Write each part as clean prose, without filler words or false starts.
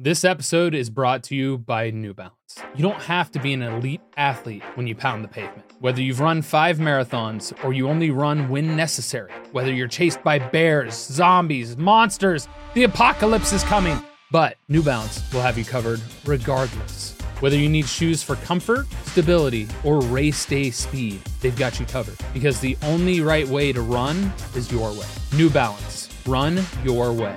This episode is brought to you by New Balance. You don't have to be an elite athlete when you pound the pavement. Whether you've run 5 marathons or you only run when necessary, whether you're chased by bears, zombies, monsters, the apocalypse is coming. But New Balance will have you covered regardless. Whether you need shoes for comfort, stability, or race day speed, they've got you covered. Because the only right way to run is your way. New Balance. Run your way.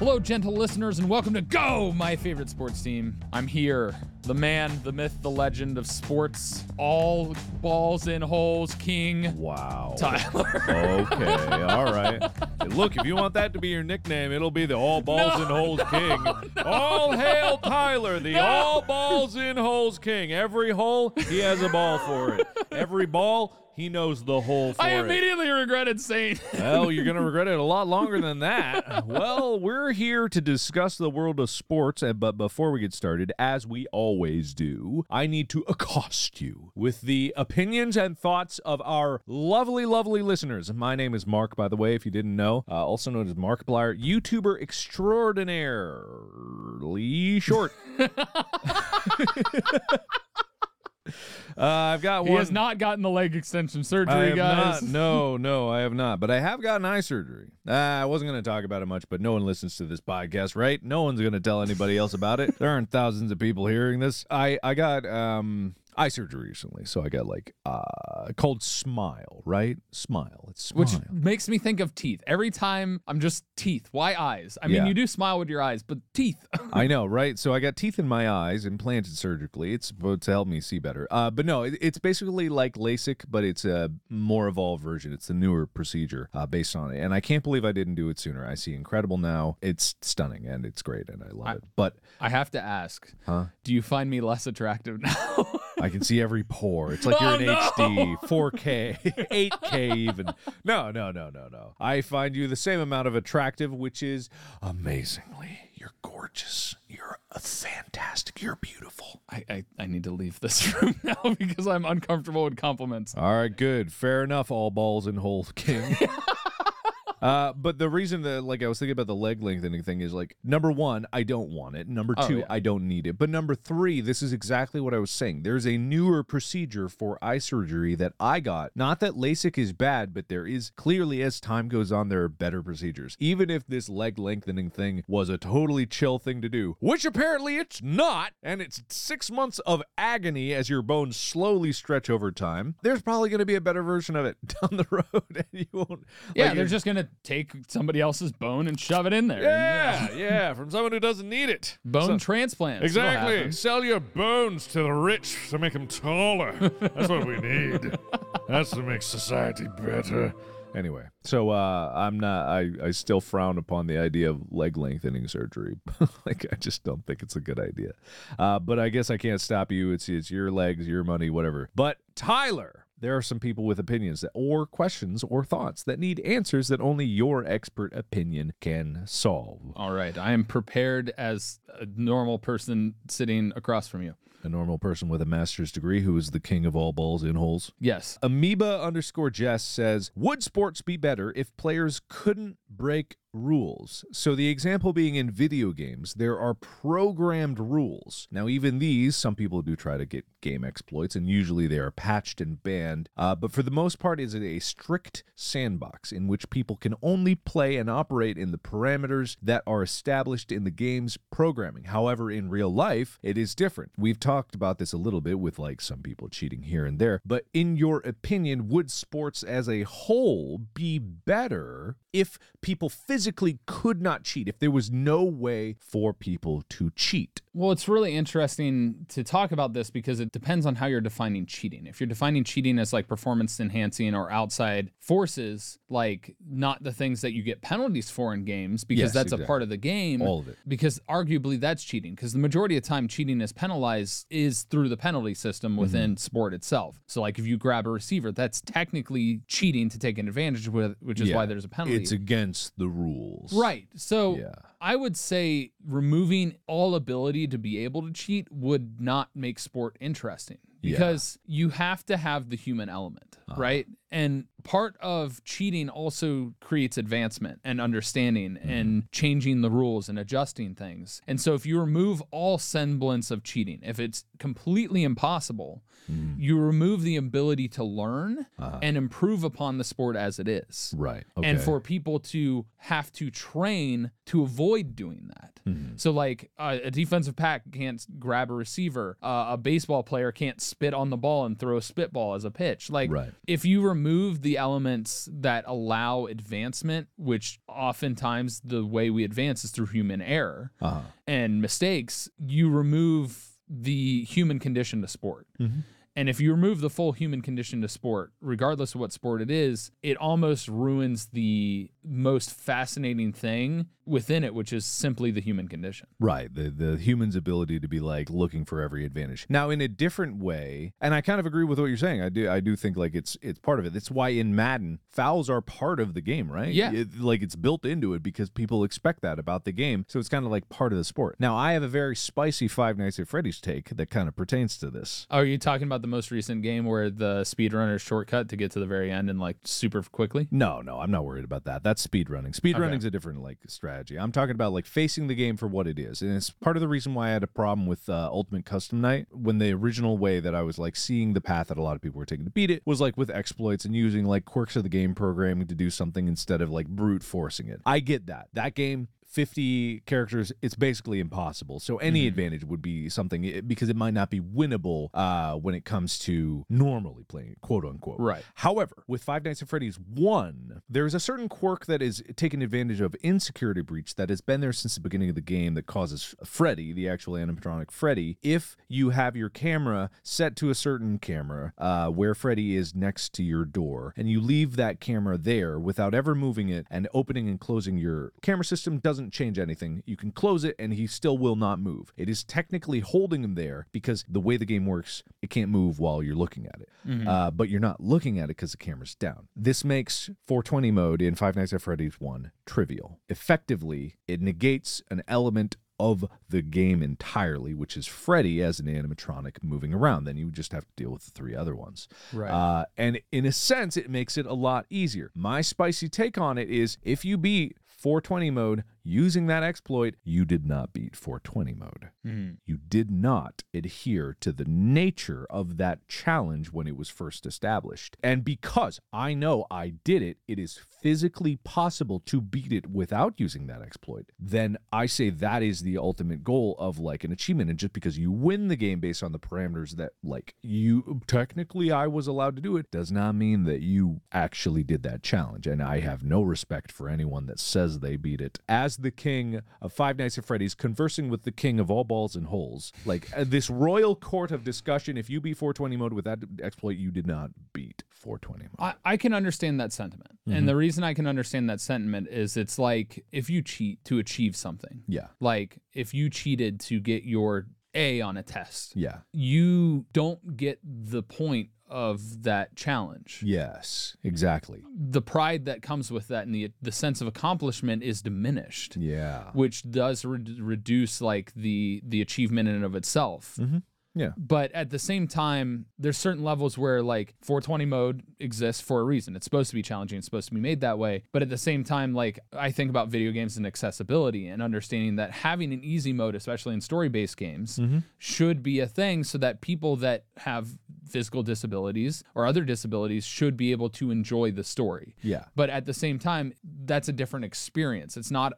Hello, gentle listeners, and welcome to Go! My favorite sports team. I'm here, the man, the myth, the legend of sports, all balls in holes, King. Wow. Tyler. Okay, all right. Hey, look, if you want that to be your nickname, it'll be the all balls in holes King. No. All hail Tyler, the all balls in holes King. Every hole, he has a ball for it. Every ball, he knows the whole for it. I immediately regretted saying it. Well, you're going to regret it a lot longer than that. Well, we're here to discuss the world of sports, but before we get started, as we always do, I need to accost you with the opinions and thoughts of our lovely, lovely listeners. My name is Mark, by the way, if you didn't know, also known as Markiplier, YouTuber extraordinarily short. I've got one. He has not gotten the leg extension surgery, guys. No, I have not. But I have gotten eye surgery. I wasn't going to talk about it much, but no one listens to this podcast, right? No one's going to tell anybody else about it. There aren't thousands of people hearing this. I got eye surgery recently, so I got like called SMILE, right? SMILE. It's SMILE. Which makes me think of teeth. Every time I'm just teeth. Why eyes? I mean, you do smile with your eyes, but teeth. I know, right? So I got teeth in my eyes implanted surgically. It's supposed to help me see better. But no, it's basically like LASIK, but it's a more evolved version. It's the newer procedure based on it. And I can't believe I didn't do it sooner. I see incredible now. It's stunning and it's great and I love it. But I have to ask, do you find me less attractive now? I can see every pore. It's like you're in HD, 4K, 8K even. No. I find you the same amount of attractive, which is amazingly. You're gorgeous. You're fantastic. You're beautiful. I need to leave this room now because I'm uncomfortable with compliments. All right, good. Fair enough, all balls in hole, King. But the reason that, like, I was thinking about the leg lengthening thing is, like, number one, I don't want it. Number two, I don't need it. But number three, this is exactly what I was saying. There's a newer procedure for eye surgery that I got. Not that LASIK is bad, but there is clearly, as time goes on, there are better procedures. Even if this leg lengthening thing was a totally chill thing to do, which apparently it's not, and it's 6 months of agony as your bones slowly stretch over time, there's probably going to be a better version of it down the road. And you won't. Yeah, they're just going to take somebody else's bone and shove it in there. Yeah, from someone who doesn't need it. Bone transplant. Exactly. Sell your bones to the rich to make them taller. That's what we need. That's what makes society better. Anyway, so I still frown upon the idea of leg lengthening surgery. Like, I just don't think it's a good idea. But I guess I can't stop you. It's your legs, your money, whatever. But Tyler, there are some people with opinions that, or questions or thoughts that need answers that only your expert opinion can solve. All right. I am prepared as a normal person sitting across from you. A normal person with a master's degree who is the king of all balls in holes. Yes. Amoeba_Jess says, would sports be better if players couldn't break rules. So the example being in video games, there are programmed rules. Now, even these, some people do try to get game exploits, and usually they are patched and banned. But for the most part, is it a strict sandbox in which people can only play and operate in the parameters that are established in the game's programming. However, in real life, it is different. We've talked about this a little bit with, like, some people cheating here and there. But in your opinion, would sports as a whole be better if people physically could not cheat, if there was no way for people to cheat? Well, it's really interesting to talk about this because it depends on how you're defining cheating. If you're defining cheating as like performance enhancing or outside forces, like not the things that you get penalties for in games, because yes, that's exactly a part of the game. All of it. Because arguably that's cheating, because the majority of time cheating is penalized is through the penalty system within sport itself. So like if you grab a receiver, that's technically cheating to take an advantage with, which is why there's a penalty. It's against the rules. Right. So I would say removing all ability to be able to cheat would not make sport interesting, because you have to have the human element, right? And part of cheating also creates advancement and understanding and changing the rules and adjusting things. And so if you remove all semblance of cheating, if it's completely impossible, you remove the ability to learn and improve upon the sport as it is. Right. Okay. And for people to have to train to avoid doing that. So like a defensive pack can't grab a receiver. A baseball player can't spit on the ball and throw a spitball as a pitch. Like if you remove the elements that allow advancement, which oftentimes the way we advance is through human error and mistakes, you remove the human condition to sport. And if you remove the full human condition to sport, regardless of what sport it is, it almost ruins the most fascinating thing within it, which is simply the human condition. Right. The human's ability to be like looking for every advantage. Now, in a different way, and I kind of agree with what you're saying. I do think like it's part of it. That's why in Madden, fouls are part of the game, right? Yeah. It's built into it because people expect that about the game. So it's kind of like part of the sport. Now, I have a very spicy Five Nights at Freddy's take that kind of pertains to this. Are you talking about the most recent game where the speedrunner shortcut to get to the very end and like super quickly? No, I'm not worried about that. That's speedrunning. Speedrunning's a different like strategy. I'm talking about like facing the game for what it is. And it's part of the reason why I had a problem with Ultimate Custom Night, when the original way that I was like seeing the path that a lot of people were taking to beat it was like with exploits and using like quirks of the game programming to do something instead of like brute forcing it. I get that. That game, 50 characters, it's basically impossible. So any advantage would be something, because it might not be winnable when it comes to normally playing it, quote unquote. Right. However, with Five Nights at Freddy's 1, there's a certain quirk that is taken advantage of in Security Breach that has been there since the beginning of the game that causes Freddy, the actual animatronic Freddy, if you have your camera set to a certain camera where Freddy is next to your door, and you leave that camera there without ever moving it and opening and closing your camera system, doesn't change anything. You can close it and he still will not move. It is technically holding him there because the way the game works, it can't move while you're looking at it. But you're not looking at it because the camera's down. This makes 420 mode in Five Nights at Freddy's 1 trivial. Effectively, it negates an element of the game entirely, which is Freddy as an animatronic moving around. Then you just have to deal with the three other ones. Right. And in a sense, it makes it a lot easier. My spicy take on it is if you beat 420 mode using that exploit, you did not beat 420 mode. You did not adhere to the nature of that challenge when it was first established. And because I know I did it, it is physically possible to beat it without using that exploit. Then I say that is the ultimate goal of like an achievement. And just because you win the game based on the parameters that like you technically I was allowed to do it does not mean that you actually did that challenge. And I have no respect for anyone that says they beat it. As the king of Five Nights at Freddy's, conversing with the king of all balls and holes, like this royal court of discussion, if you beat 420 mode with that exploit, you did not beat 420 mode. I can understand that sentiment. And the reason I can understand that sentiment is it's like if you cheat to achieve something. Yeah. Like if you cheated to get your A on a test. Yeah. You don't get the point of that challenge. Yes, exactly. The pride that comes with that and the sense of accomplishment is diminished. Yeah. Which does reduce like the achievement in and of itself. Yeah. But at the same time, there's certain levels where like 420 mode exists for a reason. It's supposed to be challenging. It's supposed to be made that way. But at the same time, like I think about video games and accessibility and understanding that having an easy mode, especially in story-based games, mm-hmm. should be a thing so that people that have physical disabilities or other disabilities should be able to enjoy the story. Yeah. But at the same time, that's a different experience. It's not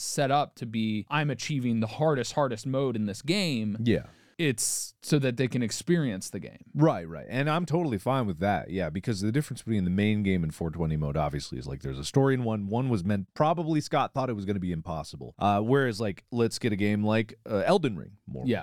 set up to be I'm achieving the hardest mode in this game. Yeah. It's so that they can experience the game. Right. And I'm totally fine with that. Yeah, because the difference between the main game and 420 mode, obviously, is like there's a story in one. One was meant, probably Scott thought it was going to be impossible. Whereas, like, let's get a game like Elden Ring.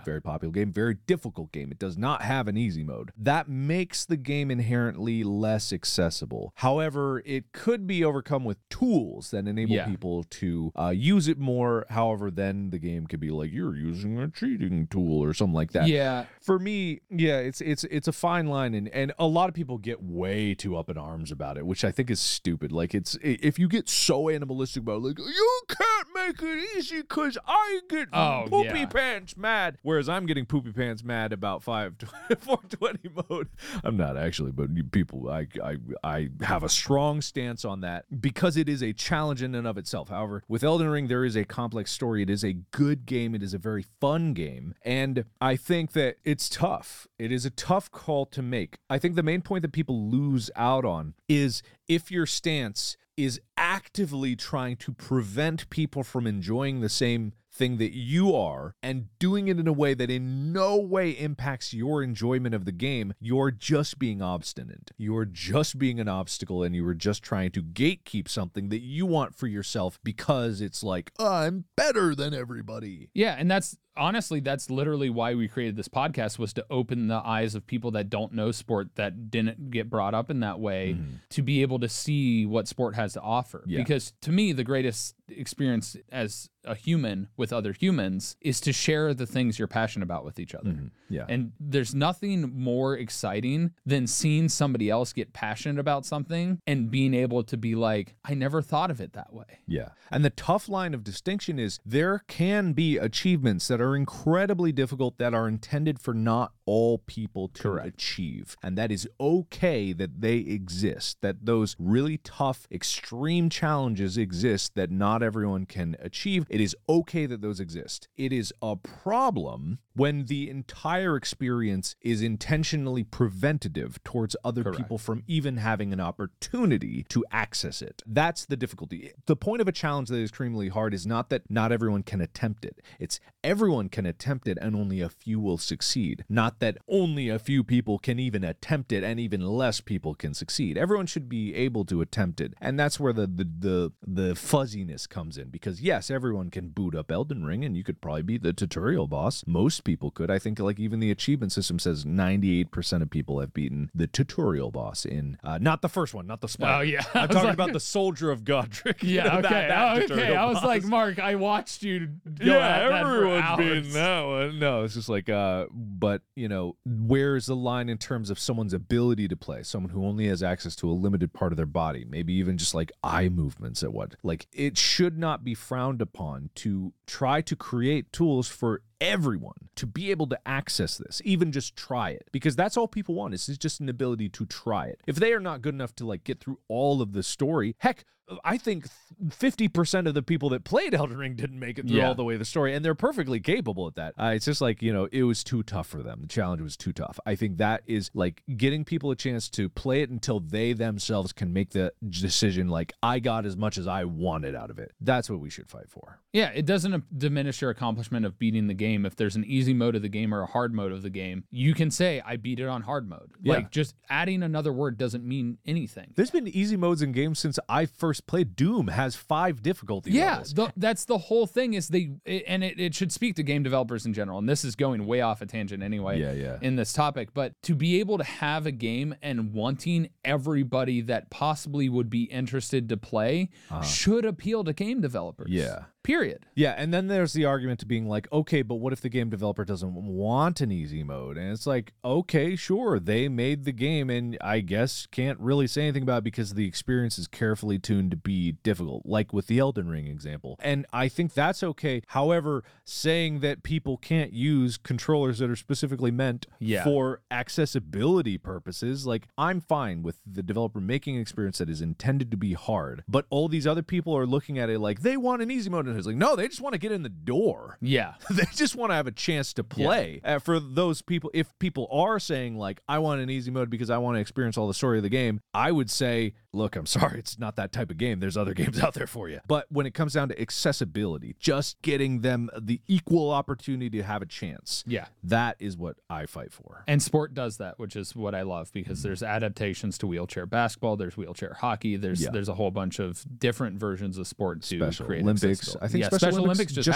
Very popular game, very difficult game. It does not have an easy mode. That makes the game inherently less accessible. However, it could be overcome with tools that enable people to use it more. However, then the game could be like, you're using a cheating tool or something like that. Yeah. For me, it's a fine line, and a lot of people get way too up in arms about it, which I think is stupid. Like, it's, if you get so animalistic about it, like, you can't make it easy because I get poopy pants mad. Whereas I'm getting poopy pants mad about 420 mode. I'm not actually, but people, I have a strong stance on that because it is a challenge in and of itself. However, with Elden Ring, there is a complex story. It is a good game. It is a very fun game, and I think that it's tough. It is a tough call to make. I think the main point that people lose out on is if your stance is actively trying to prevent people from enjoying the same thing that you are and doing it in a way that in no way impacts your enjoyment of the game, you're just being obstinate. You're just being an obstacle, and you were just trying to gatekeep something that you want for yourself because it's like, I'm better than everybody. Yeah, and that's honestly, that's literally why we created this podcast, was to open the eyes of people that don't know sport, that didn't get brought up in that way, to be able to see what sport has to offer. Yeah. Because to me, the greatest experience as a human with other humans is to share the things you're passionate about with each other. Mm-hmm. Yeah. And there's nothing more exciting than seeing somebody else get passionate about something and being able to be like, I never thought of it that way. Yeah. And the tough line of distinction is there can be achievements that are incredibly difficult that are intended for not all people to achieve. And that is okay that they exist, that those really tough, extreme challenges exist that not everyone can achieve. It is okay that those exist. It is a problem when the entire experience is intentionally preventative towards other people from even having an opportunity to access it. That's the difficulty. The point of a challenge that is extremely hard is not that not everyone can attempt it. It's everyone can attempt it and only a few will succeed. Not that only a few people can even attempt it and even less people can succeed. Everyone should be able to attempt it. And that's where the fuzziness comes in, because yes, everyone can boot up Elden Ring and you could probably be the tutorial boss. Most people could. I think like even the achievement system says 98% of people have beaten the tutorial boss in not the first one, not the Spire. Oh yeah, I'm talking about the Soldier of Godrick. Yeah, okay. Okay. I was like, Mark, I watched you. Everyone's beaten that one. No, it's just like, but you know, where's the line in terms of someone's ability to play? Someone who only has access to a limited part of their body, maybe even just like eye movements at what? Like, it should not be frowned upon to try to create tools for everyone to be able to access this, even just try it, because that's all people want is just an ability to try it. If they are not good enough to like get through all of the story, heck, I think 50% of the people that played Elden Ring didn't make it through all the way the story, and they're perfectly capable at that. It's just like, you know, it was too tough for them. The challenge was too tough. I think that is like getting people a chance to play it until they themselves can make the decision, like, I got as much as I wanted out of it. That's what we should fight for. Yeah, it doesn't diminish your accomplishment of beating the game. If there's an easy mode of the game or a hard mode of the game, you can say, I beat it on hard mode. Yeah. Like, just adding another word doesn't mean anything. There's been easy modes in games since I first played. Doom has 5 difficulty levels. Yeah, that's the whole thing is it should speak to game developers in general, and this is going way off a tangent anyway in this topic, but to be able to have a game and wanting everybody that possibly would be interested to play should appeal to game developers. Yeah. Period. Yeah, and then there's the argument to being like, okay, but what if the game developer doesn't want an easy mode? And it's like, okay, sure, they made the game, and I guess can't really say anything about it because the experience is carefully tuned to be difficult, like with the Elden Ring example. And I think that's okay. However, saying that people can't use controllers that are specifically meant for accessibility purposes, like, I'm fine with the developer making an experience that is intended to be hard, but all these other people are looking at it like, they want an easy mode, and it's like, no, they just want to get in the door. Yeah. They just want to have a chance to play. For those people, if people are saying, like, I want an easy mode because I want to experience all the story of the game, I would say, look, I'm sorry, it's not that type of game. There's other games out there for you. But when it comes down to accessibility, just getting them the equal opportunity to have a chance. Yeah. That is what I fight for. And sport does that, which is what I love, because there's adaptations to wheelchair basketball, there's wheelchair hockey, there's a whole bunch of different versions of sport to create accessibility. I think Special Olympics just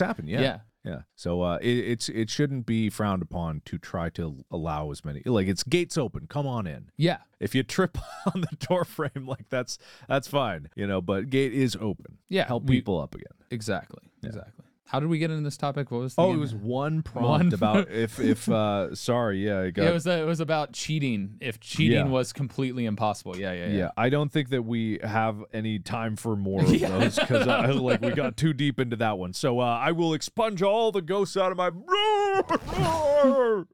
happened. Yeah. So it shouldn't be frowned upon to try to allow as many. Like, it's gates open, come on in. Yeah. If you trip on the door frame, like, that's fine, you know. But gate is open. Yeah. Help people up again. Exactly. Yeah. Exactly. How did we get into this topic? What was the game? It was one prompt about it was about cheating. If cheating was completely impossible. Yeah. I don't think that we have any time for more of those, because like, we got too deep into that one. So I will expunge all the ghosts out of my room.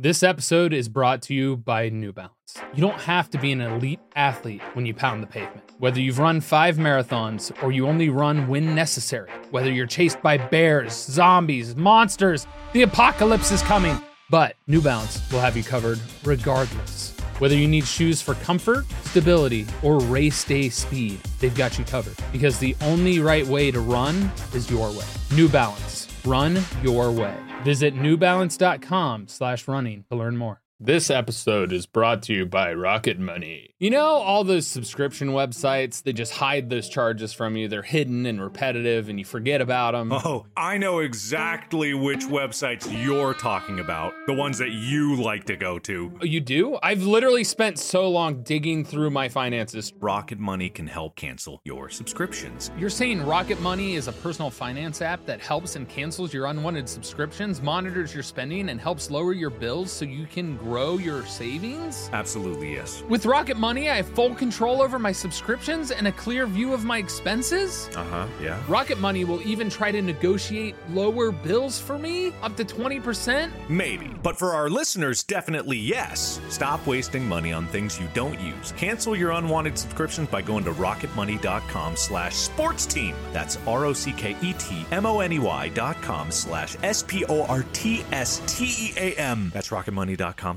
This episode is brought to you by New Balance. You don't have to be an elite athlete when you pound the pavement. Whether you've run 5 marathons or you only run when necessary, whether you're chased by bears, zombies, monsters, the apocalypse is coming. But New Balance will have you covered regardless. Whether you need shoes for comfort, stability, or race day speed, they've got you covered. Because the only right way to run is your way. New Balance. Run your way. Visit newbalance.com/running to learn more. This episode is brought to you by Rocket Money. You know, all those subscription websites, they just hide those charges from you. They're hidden and repetitive, and you forget about them. Oh, I know exactly which websites you're talking about. The ones that you like to go to. You do? I've literally spent so long digging through my finances. Rocket Money can help cancel your subscriptions. You're saying Rocket Money is a personal finance app that helps and cancels your unwanted subscriptions, monitors your spending, and helps lower your bills so you can grow your savings? Absolutely, yes. With Rocket Money, I have full control over my subscriptions and a clear view of my expenses. Rocket Money will even try to negotiate lower bills for me, up to 20%. Maybe, but for our listeners, definitely yes. Stop wasting money on things you don't use. Cancel your unwanted subscriptions by going to rocketmoney.com/sportsteam. that's rocketmoney.com/sportsteam. That's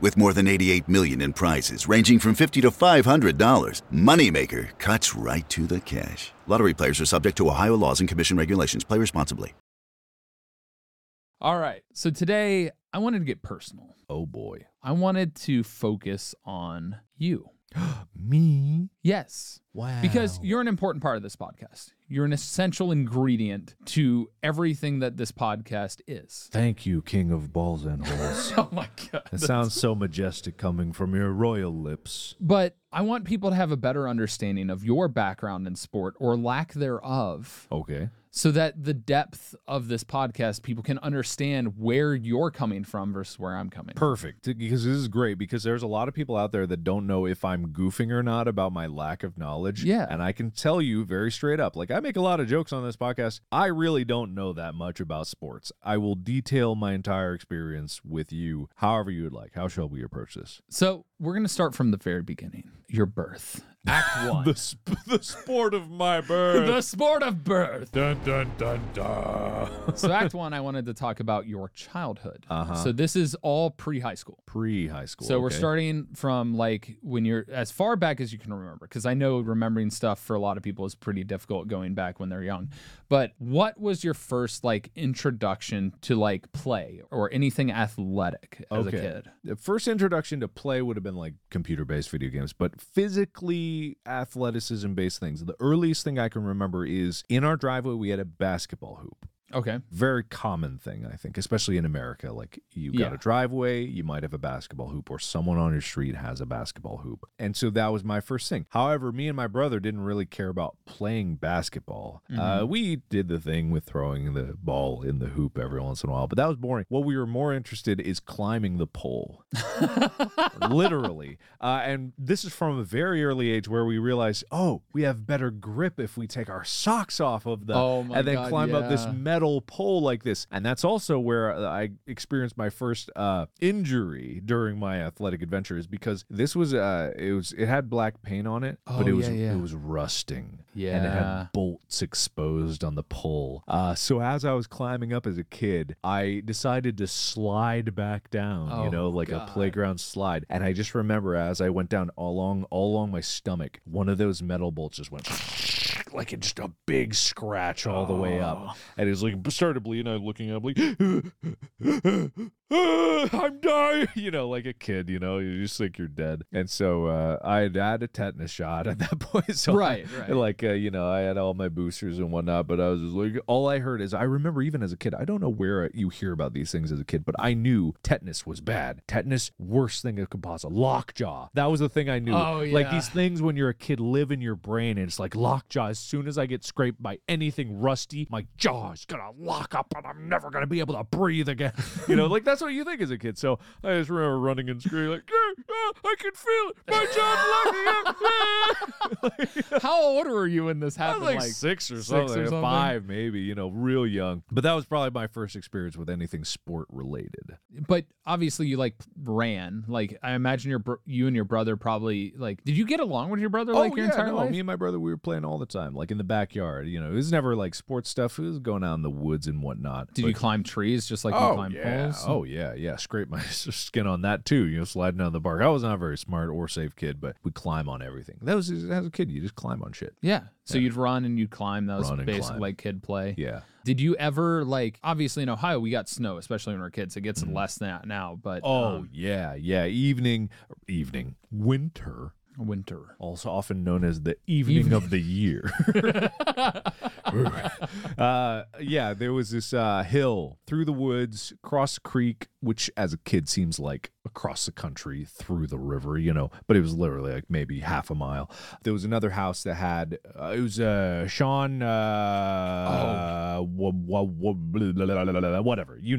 With more than 88 million in prizes, ranging from $50 to $500, Moneymaker cuts right to the cash. Lottery players are subject to Ohio laws and commission regulations. Play responsibly. All right, so today I wanted to get personal. Oh, boy. I wanted to focus on you. Me? Yes. Wow. Because you're an important part of this podcast. You're an essential ingredient to everything that this podcast is. Thank you, King of Balls and Holes. Oh, my God. That sounds so majestic coming from your royal lips. But I want people to have a better understanding of your background in sport, or lack thereof. Okay. So that the depth of this podcast, people can understand where you're coming from versus where I'm coming from. Perfect. Because this is great, because there's a lot of people out there that don't know if I'm goofing or not about my lack of knowledge. Yeah. And I can tell you very straight up, like, I make a lot of jokes on this podcast. I really don't know that much about sports. I will detail my entire experience with you however you would like. How shall we approach this? So We're going to start from the very beginning. Your birth. Act 1. The sport of my birth. The sport of birth. Dun, dun, dun, dun. So Act 1, I wanted to talk about your childhood. Uh-huh. So this is all pre-high school. Pre-high school. So okay. We're starting from like when you're as far back as you can remember, because I know remembering stuff for a lot of people is pretty difficult going back when they're young. But what was your first like introduction to like play or anything athletic as okay. a kid? The first introduction to play would have been like computer-based video games, but physically athleticism-based things. The earliest thing I can remember is in our driveway, we had a basketball hoop. Okay. Very common thing, I think, especially in America. Like, you got yeah. a driveway, you might have a basketball hoop, or someone on your street has a basketball hoop. And so that was my first thing. However, me and my brother didn't really care about playing basketball. Mm-hmm. We did the thing with throwing the ball in the hoop every once in a while, but that was boring. What we were more interested in is climbing the pole. Literally. And this is from a very early age where we realized, oh, we have better grip if we take our socks off of them and then climb yeah. up this metal pole like this. And that's also where I experienced my first injury during my athletic adventure, is because this was it had black paint on it, but it was rusting, and it had bolts exposed on the pole. So as I was climbing up as a kid, I decided to slide back down, a playground slide. And I just remember as I went down all along my stomach, one of those metal bolts just went like it just a big scratch all the way up, and it was like started bleeding. I was looking up like I'm dying, like a kid, you just think you're dead. And so I had had a tetanus shot at that point, so right. I had all my boosters and whatnot, but I was just like, all I heard is, I remember even as a kid, I don't know where you hear about these things as a kid, but I knew tetanus was bad. Tetanus, worst thing that could possibly. Lockjaw, that was the thing I knew. Like these things when you're a kid live in your brain, and it's like lockjaw. As soon as I get scraped by anything rusty, my jaw is gonna lock up and I'm never gonna be able to breathe again. Like that's what you think as a kid. So I just remember running and screaming like, I can feel it, my jaw's locking up. How old were you when this happened? I was like six or something. 5 maybe, real young. But that was probably my first experience with anything sport related. But obviously you like ran. Like I imagine you and your brother probably like, did you get along with your brother your entire life? Me and my brother, we were playing all the time, like in the backyard. It was never like sports stuff. It was going out in the woods and whatnot. Did you climb trees just like you climb poles? Oh yeah. Scrape my skin on that too. Sliding down the bark. I was not a very smart or safe kid, but we climb on everything. That was as a kid, you just climb on shit. Yeah. So you'd run and you'd climb. That was basically like kid play. Yeah. Did you ever, like, obviously in Ohio, we got snow, especially when we were kids. It gets less than that now, but. Oh yeah. Winter, also often known as the evening of the year. There was this hill through the woods, cross creek, which as a kid seems like across the country through the river, but it was literally like maybe half a mile. There was another house that had, it was Sean, whatever, you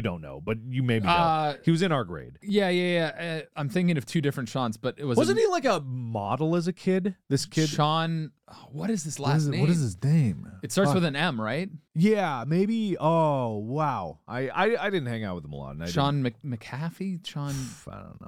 don't know, but you maybe know. He was in our grade. Yeah. I'm thinking of two different Seans, but it was. Wasn't he like a model as a kid? This kid. Sean, what is his last name? What is his name? It starts with an M, right? Yeah, maybe. Oh, wow. I didn't hang out with him a lot. Sean McAfee? Sean? I don't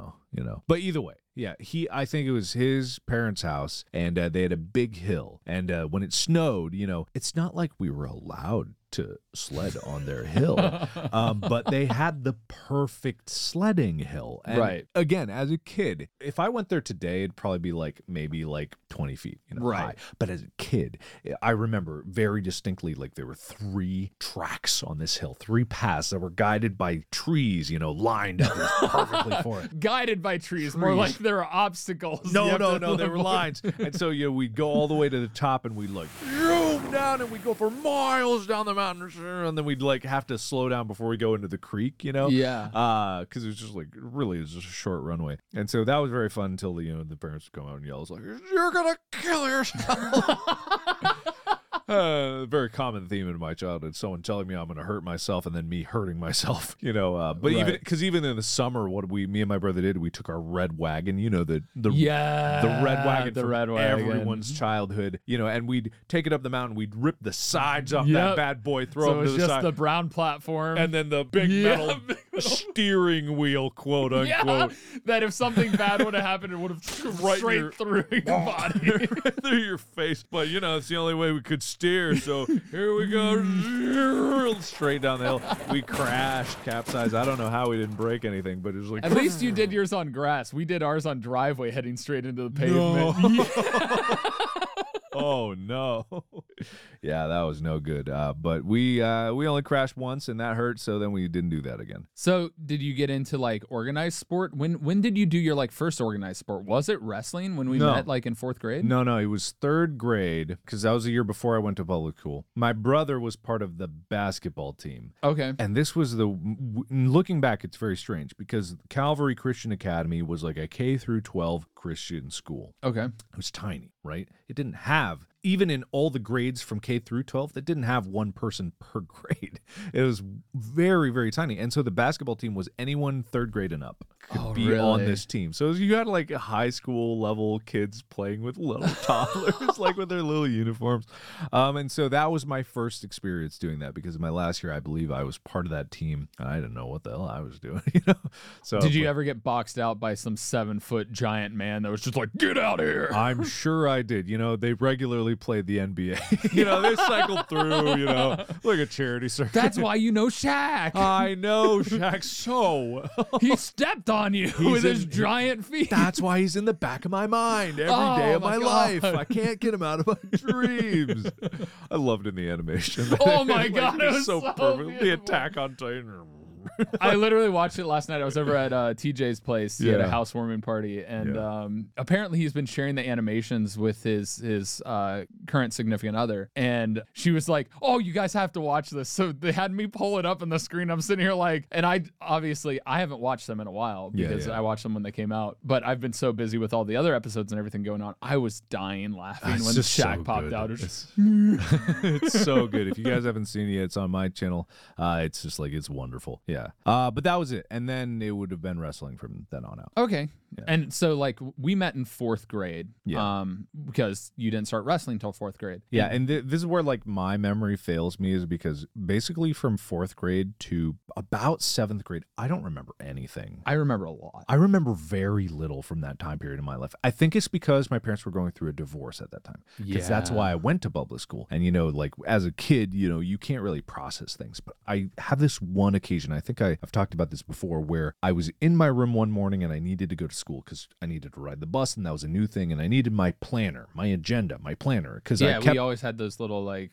know. But either way. Yeah, I think it was his parents' house, and they had a big hill. And when it snowed, it's not like we were allowed to sled on their hill, but they had the perfect sledding hill. And again, as a kid, if I went there today, it'd probably be like maybe like 20 feet high. But as a kid, I remember very distinctly, like there were 3 tracks on this hill, 3 paths that were guided by trees, lined up perfectly for it. Guided by trees, more like there were obstacles. No, there were lines. And so, we'd go all the way to the top, and we'd like zoom down, and we'd go for miles down the mountain, and then we'd like have to slow down before we go into the creek, because it was just like really, it was just a short runway. And so that was very fun until the parents would come out and yell, it's like, you're gonna kill yourself. Very common theme in my childhood, someone telling me I'm going to hurt myself and then me hurting myself, but even in the summer, what me and my brother did, we took our red wagon, the red wagon from everyone's childhood, and we'd take it up the mountain, we'd rip the sides off that bad boy, throw it to the side. So it was just the brown platform. And then the big metal steering wheel, quote unquote. Yeah, that if something bad would have happened, it would have right straight through your body. Right through your face. But, you know, it's the only way we could steer. So here we go. Straight down the hill. We crashed, capsized. I don't know how we didn't break anything, but it was like. At least you did yours on grass. We did ours on driveway heading straight into the pavement. No. Yeah. Oh no. Yeah, that was no good. But we only crashed once and that hurt, so then we didn't do that again. So did you get into like organized sport? When did you do your like first organized sport? Was it wrestling when we met like in fourth grade? No, it was third grade because that was the year before I went to public school. My brother was part of the basketball team. Okay. And this was looking back, it's very strange because Calvary Christian Academy was like a K through 12 Christian school. Okay. It was tiny, right? It didn't have, even in all the grades from K through 12, that didn't have one person per grade. It was very, very tiny. And so the basketball team was anyone third grade and up could be really? On this team. So you had like high school level kids playing with little toddlers, like with their little uniforms. And so that was my first experience doing that because my last year, I believe I was part of that team. I didn't know what the hell I was doing, you know? So did you ever get boxed out by some 7-foot giant man that was just like, get out of here? I'm sure I did. You know, they regularly played the NBA. You know, they cycled through, you know, like a charity circuit. That's why you know Shaq. I know Shaq so well. He stepped on you with his giant feet. That's why he's in the back of my mind every day of my life. I can't get him out of my dreams. I loved in the animation. Oh my God. It was so perfect. Beautiful. The Attack on Titan. I literally watched it last night. I was over at TJ's place. He had a housewarming party, and apparently he's been sharing the animations with his current significant other. And she was like, "Oh, you guys have to watch this." So they had me pull it up on the screen. I'm sitting here like, and I haven't watched them in a while because I watched them when they came out. But I've been so busy with all the other episodes and everything going on. I was dying laughing when Shaq popped out. It's so good. If you guys haven't seen it yet, it's on my channel. It's just like it's wonderful. Yeah. But that was it. And then it would have been wrestling from then on out. Okay. Yeah. And so like we met in fourth grade because you didn't start wrestling until fourth grade. Yeah. And this is where like my memory fails me is because basically from fourth grade to about seventh grade, I don't remember anything. I remember a lot. I remember very little from that time period in my life. I think it's because my parents were going through a divorce at that time. Because that's why I went to public school. And, you know, like as a kid, you know, you can't really process things. But I have this one occasion, I think I've talked about this before, where I was in my room one morning and I needed to go to school because I needed to ride the bus and that was a new thing and I needed my planner, my agenda, my planner because we always had those little like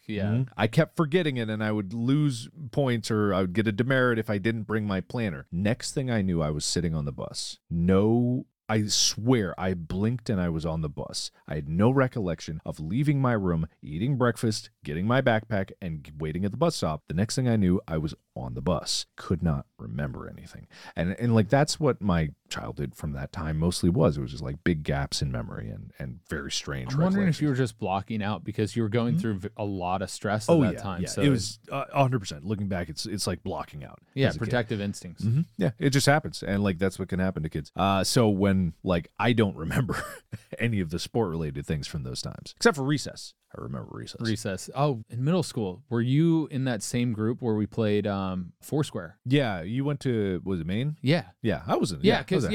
I kept forgetting it and I would lose points or I would get a demerit if I didn't bring my planner. Next thing I knew, I was sitting on the bus. No, I swear I blinked and I was on the bus. I had no recollection of leaving my room, eating breakfast, getting my backpack, and waiting at the bus stop. The next thing I knew, I was on the bus. Could not remember anything. And like that's what my childhood from that time mostly was. It was just like big gaps in memory and very strange. I'm wondering if you were just blocking out because you were going through a lot of stress at that time. Yeah. So it was 100%. Looking back, it's like blocking out. Yeah, protective instincts. Mm-hmm. Yeah, it just happens. And like that's what can happen to kids. So when like I don't remember any of the sport-related things from those times, except for recess. I remember recess. Oh, in middle school, were you in that same group where we played Foursquare? Yeah, you went to, was it Maine? Yeah. Yeah, I was in. Yeah, because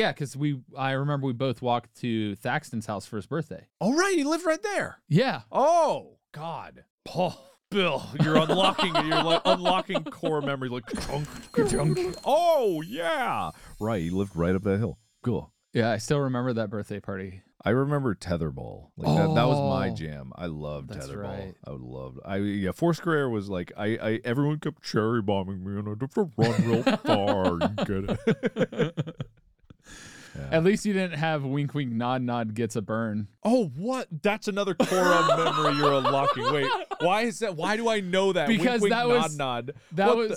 I remember we both walked to Thaxton's house for his birthday. Oh, right, he lived right there. Yeah. Oh, God. Paul. Bill, you're unlocking core memory. Like, oh, yeah. Right, he lived right up that hill. Cool. Yeah, I still remember that birthday party. I remember tetherball. Like that was my jam. I loved tetherball. Right. Foursquare was like I everyone kept cherry bombing me and I had to run real far. You get it. Yeah. At least you didn't have wink wink nod nod gets a burn. Oh, what? That's another core memory you're unlocking. Wait, why is that? Why do I know that? Because wink, that wink, was nod nod.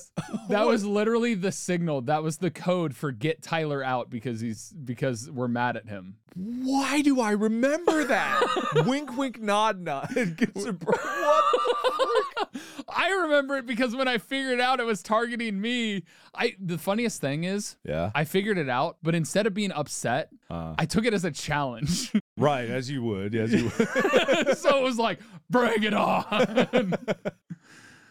That was literally the signal. That was the code for get Tyler out because we're mad at him. Why do I remember that? Wink wink nod nod gets a burn. What the frick? I remember it because when I figured out it was targeting me, the funniest thing is I figured it out, but instead of being upset, I took it as a challenge. Right, as you would. So it was like, bring it on.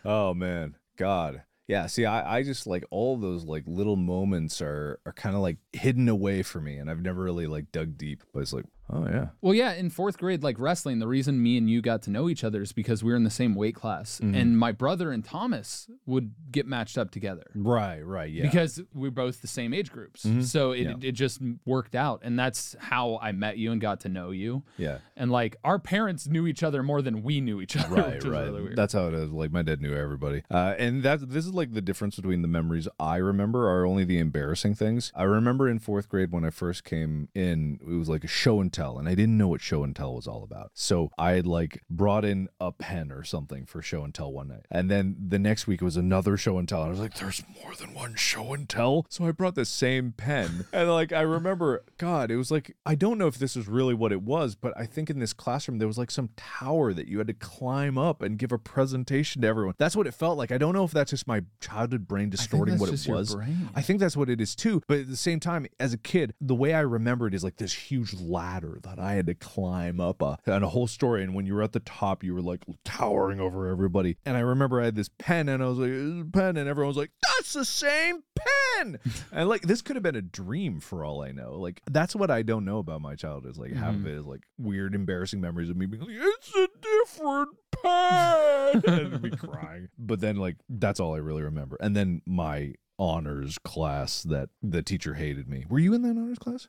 Oh man, God. Yeah, see, I just like all those like little moments are kind of like hidden away for me, and I've never really like dug deep, but it's like, oh yeah. Well, yeah, in fourth grade, like wrestling, the reason me and you got to know each other is because we were in the same weight class, mm-hmm. and my brother and Thomas would get matched up together. Right, yeah. Because we're both the same age groups, mm-hmm. so it just worked out, and that's how I met you and got to know you. Yeah. And like our parents knew each other more than we knew each other. Right, right. Really weird. That's how it is. Like my dad knew everybody, and this is like the difference between the memories I remember are only the embarrassing things. I remember in fourth grade when I first came in, it was like a show and tell, and I didn't know what show and tell was all about. So I had like brought in a pen or something for show and tell one night, and then the next week it was another show and tell, and I was like, there's more than one show and tell, so I brought the same pen. And like I remember, God, it was like, I don't know if this is really what it was, but I think in this classroom there was like some tower that you had to climb up and give a presentation to everyone. That's what it felt like. I don't know if that's just my childhood brain distorting what it was. I think that's what it is too, but at the same time, as a kid, the way I remember it is like this huge ladder that I had to climb up and a whole story, and when you were at the top you were like towering over everybody. And I remember I had this pen, and I was like, this pen, and everyone was like, that's the same pen. And like, this could have been a dream for all I know. Like, that's what I don't know about my childhood is like, mm-hmm. half of it is like weird embarrassing memories of me being like, it's a different pen, and me crying. But then like that's all I really remember. And then my honors class that the teacher hated me. Were you in that honors class?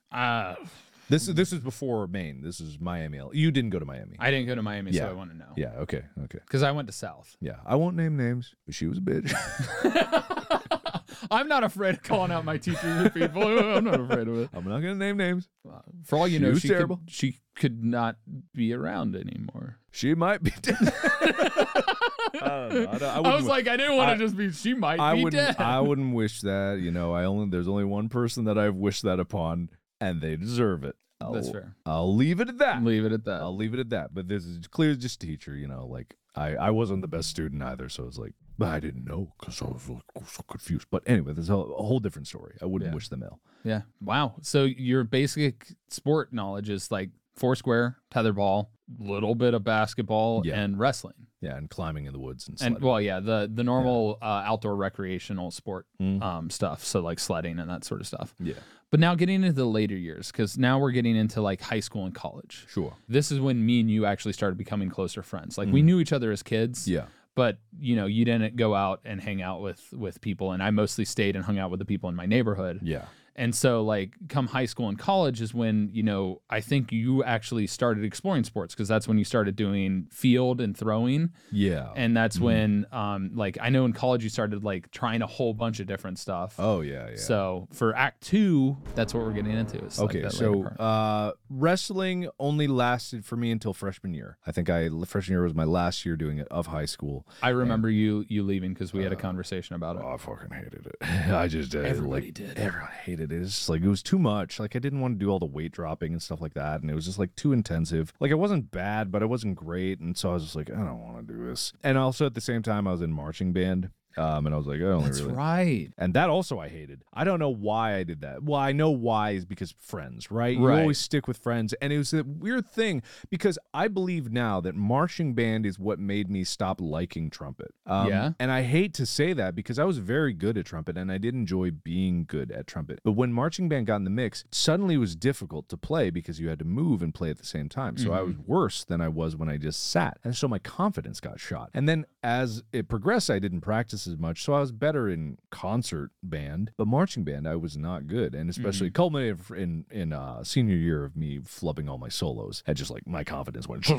This is before Maine. This is Miami. You didn't go to Miami. I didn't go to Miami, yeah. So I want to know. Yeah, okay. Because I went to South. Yeah, I won't name names, but she was a bitch. I'm not afraid of calling out my teachers and people. I'm not afraid of it. I'm not going to name names. For all you know, she was terrible. She could not be around anymore. She might be dead. I was like, I didn't want to just be, she might be dead. I wouldn't wish that. You know, there's only one person that I've wished that upon. And they deserve it. That's fair. I'll leave it at that. I'll leave it at that. But this is clear as just teacher, you know, like I wasn't the best student either. So it's like, but I didn't know because I was like, so confused. But anyway, there's a whole different story. I wouldn't wish them ill. Yeah. Wow. So your basic sport knowledge is like foursquare, tetherball, little bit of basketball, and wrestling. Yeah, and climbing in the woods and sledding. And well, yeah, the normal outdoor recreational sport stuff. So like sledding and that sort of stuff. Yeah. But now getting into the later years, because now we're getting into like high school and college. Sure. This is when me and you actually started becoming closer friends. Like we knew each other as kids. Yeah. But, you know, you didn't go out and hang out with people. And I mostly stayed and hung out with the people in my neighborhood. Yeah. And so like come high school and college is when, you know, I think you actually started exploring sports, because that's when you started doing field and throwing. Yeah. And that's when like I know in college you started like trying a whole bunch of different stuff. Oh yeah. Yeah. So for act two, that's what we're getting into. Is okay. Like so wrestling only lasted for me until freshman year. I think freshman year was my last year doing it of high school. I remember you leaving because we had a conversation about it. Oh, I fucking hated it. I just did. Everybody did. Everyone hated it. It is just like, it was too much. Like I didn't want to do all the weight dropping and stuff like that, and it was just like too intensive. Like it wasn't bad, but it wasn't great, and so I was just like, I don't want to do this. And also at the same time I was in marching band, and I was like, I don't really. Right. And that also I hated. I don't know why I did that. Well, I know why is because friends, right? You always stick with friends. And it was a weird thing because I believe now that marching band is what made me stop liking trumpet. And I hate to say that because I was very good at trumpet and I did enjoy being good at trumpet. But when marching band got in the mix, suddenly it was difficult to play because you had to move and play at the same time. So I was worse than I was when I just sat. And so my confidence got shot. And then as it progressed, I didn't practice as much, so I was better in concert band, but marching band I was not good, and especially culminated in senior year of me flubbing all my solos, and just like my confidence went.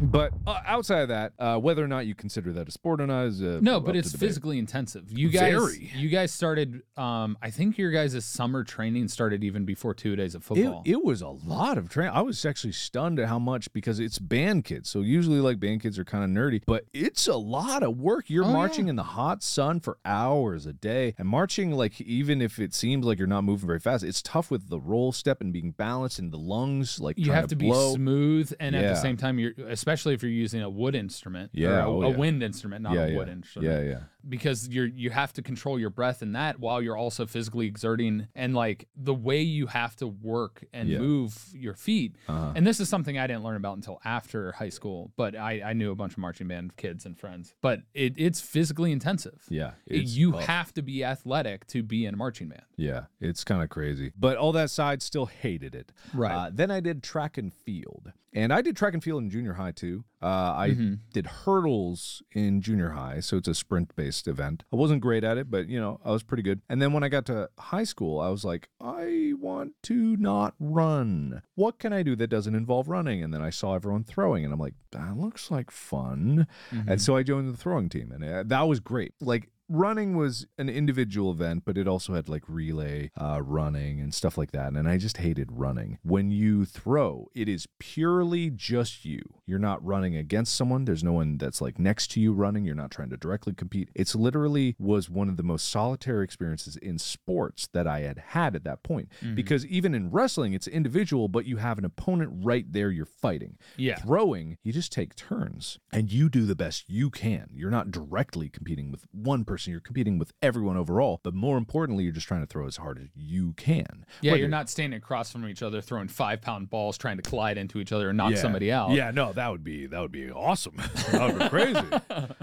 But outside of that, whether or not you consider that a sport or not is no, but it's physically intensive. You guys started. I think your guys' summer training started even before 2 days of football. It was a lot of training. I was actually stunned at how much, because it's band kids, so usually like band kids are kind of nerdy, but it's a lot of work. You're marching in the hot sun for hours a day, and marching, like, even if it seems like you're not moving very fast, it's tough with the roll step and being balanced in the lungs. Like you have to be smooth, and at the same time, you're, especially if you're using a wood instrument, or a wind instrument, not a wood instrument. Yeah. Because you have to control your breath in that while you're also physically exerting, and like the way you have to work and move your feet. And this is something I didn't learn about until after high school, but I knew a bunch of marching band kids and friends. but it's physically intensive. Yeah. You have to be athletic to be in marching band. Yeah. It's kind of crazy. But all that side, still hated it. Right. Then I did track and field. And I did track and field in junior high too. I did hurdles in junior high, so it's a sprint-based event. I wasn't great at it, but, you know, I was pretty good. And then when I got to high school, I was like, I want to not run. What can I do that doesn't involve running? And then I saw everyone throwing, and I'm like, that looks like fun. And so I joined the throwing team, and that was great. Like, running was an individual event, but it also had like relay running and stuff like that. And I just hated running. When you throw, it is purely just you. You're not running against someone. There's no one that's like next to you running. You're not trying to directly compete. It's literally was one of the most solitary experiences in sports that I had had at that point. Because even in wrestling, it's individual, but you have an opponent right there you're fighting. Yeah. Throwing, you just take turns and you do the best you can. You're not directly competing with one person. You're competing with everyone overall, but more importantly, you're just trying to throw as hard as you can. Yeah, you're not standing across from each other throwing 5-pound balls trying to collide into each other and knock somebody out. Yeah, no, that would be awesome. That would be crazy.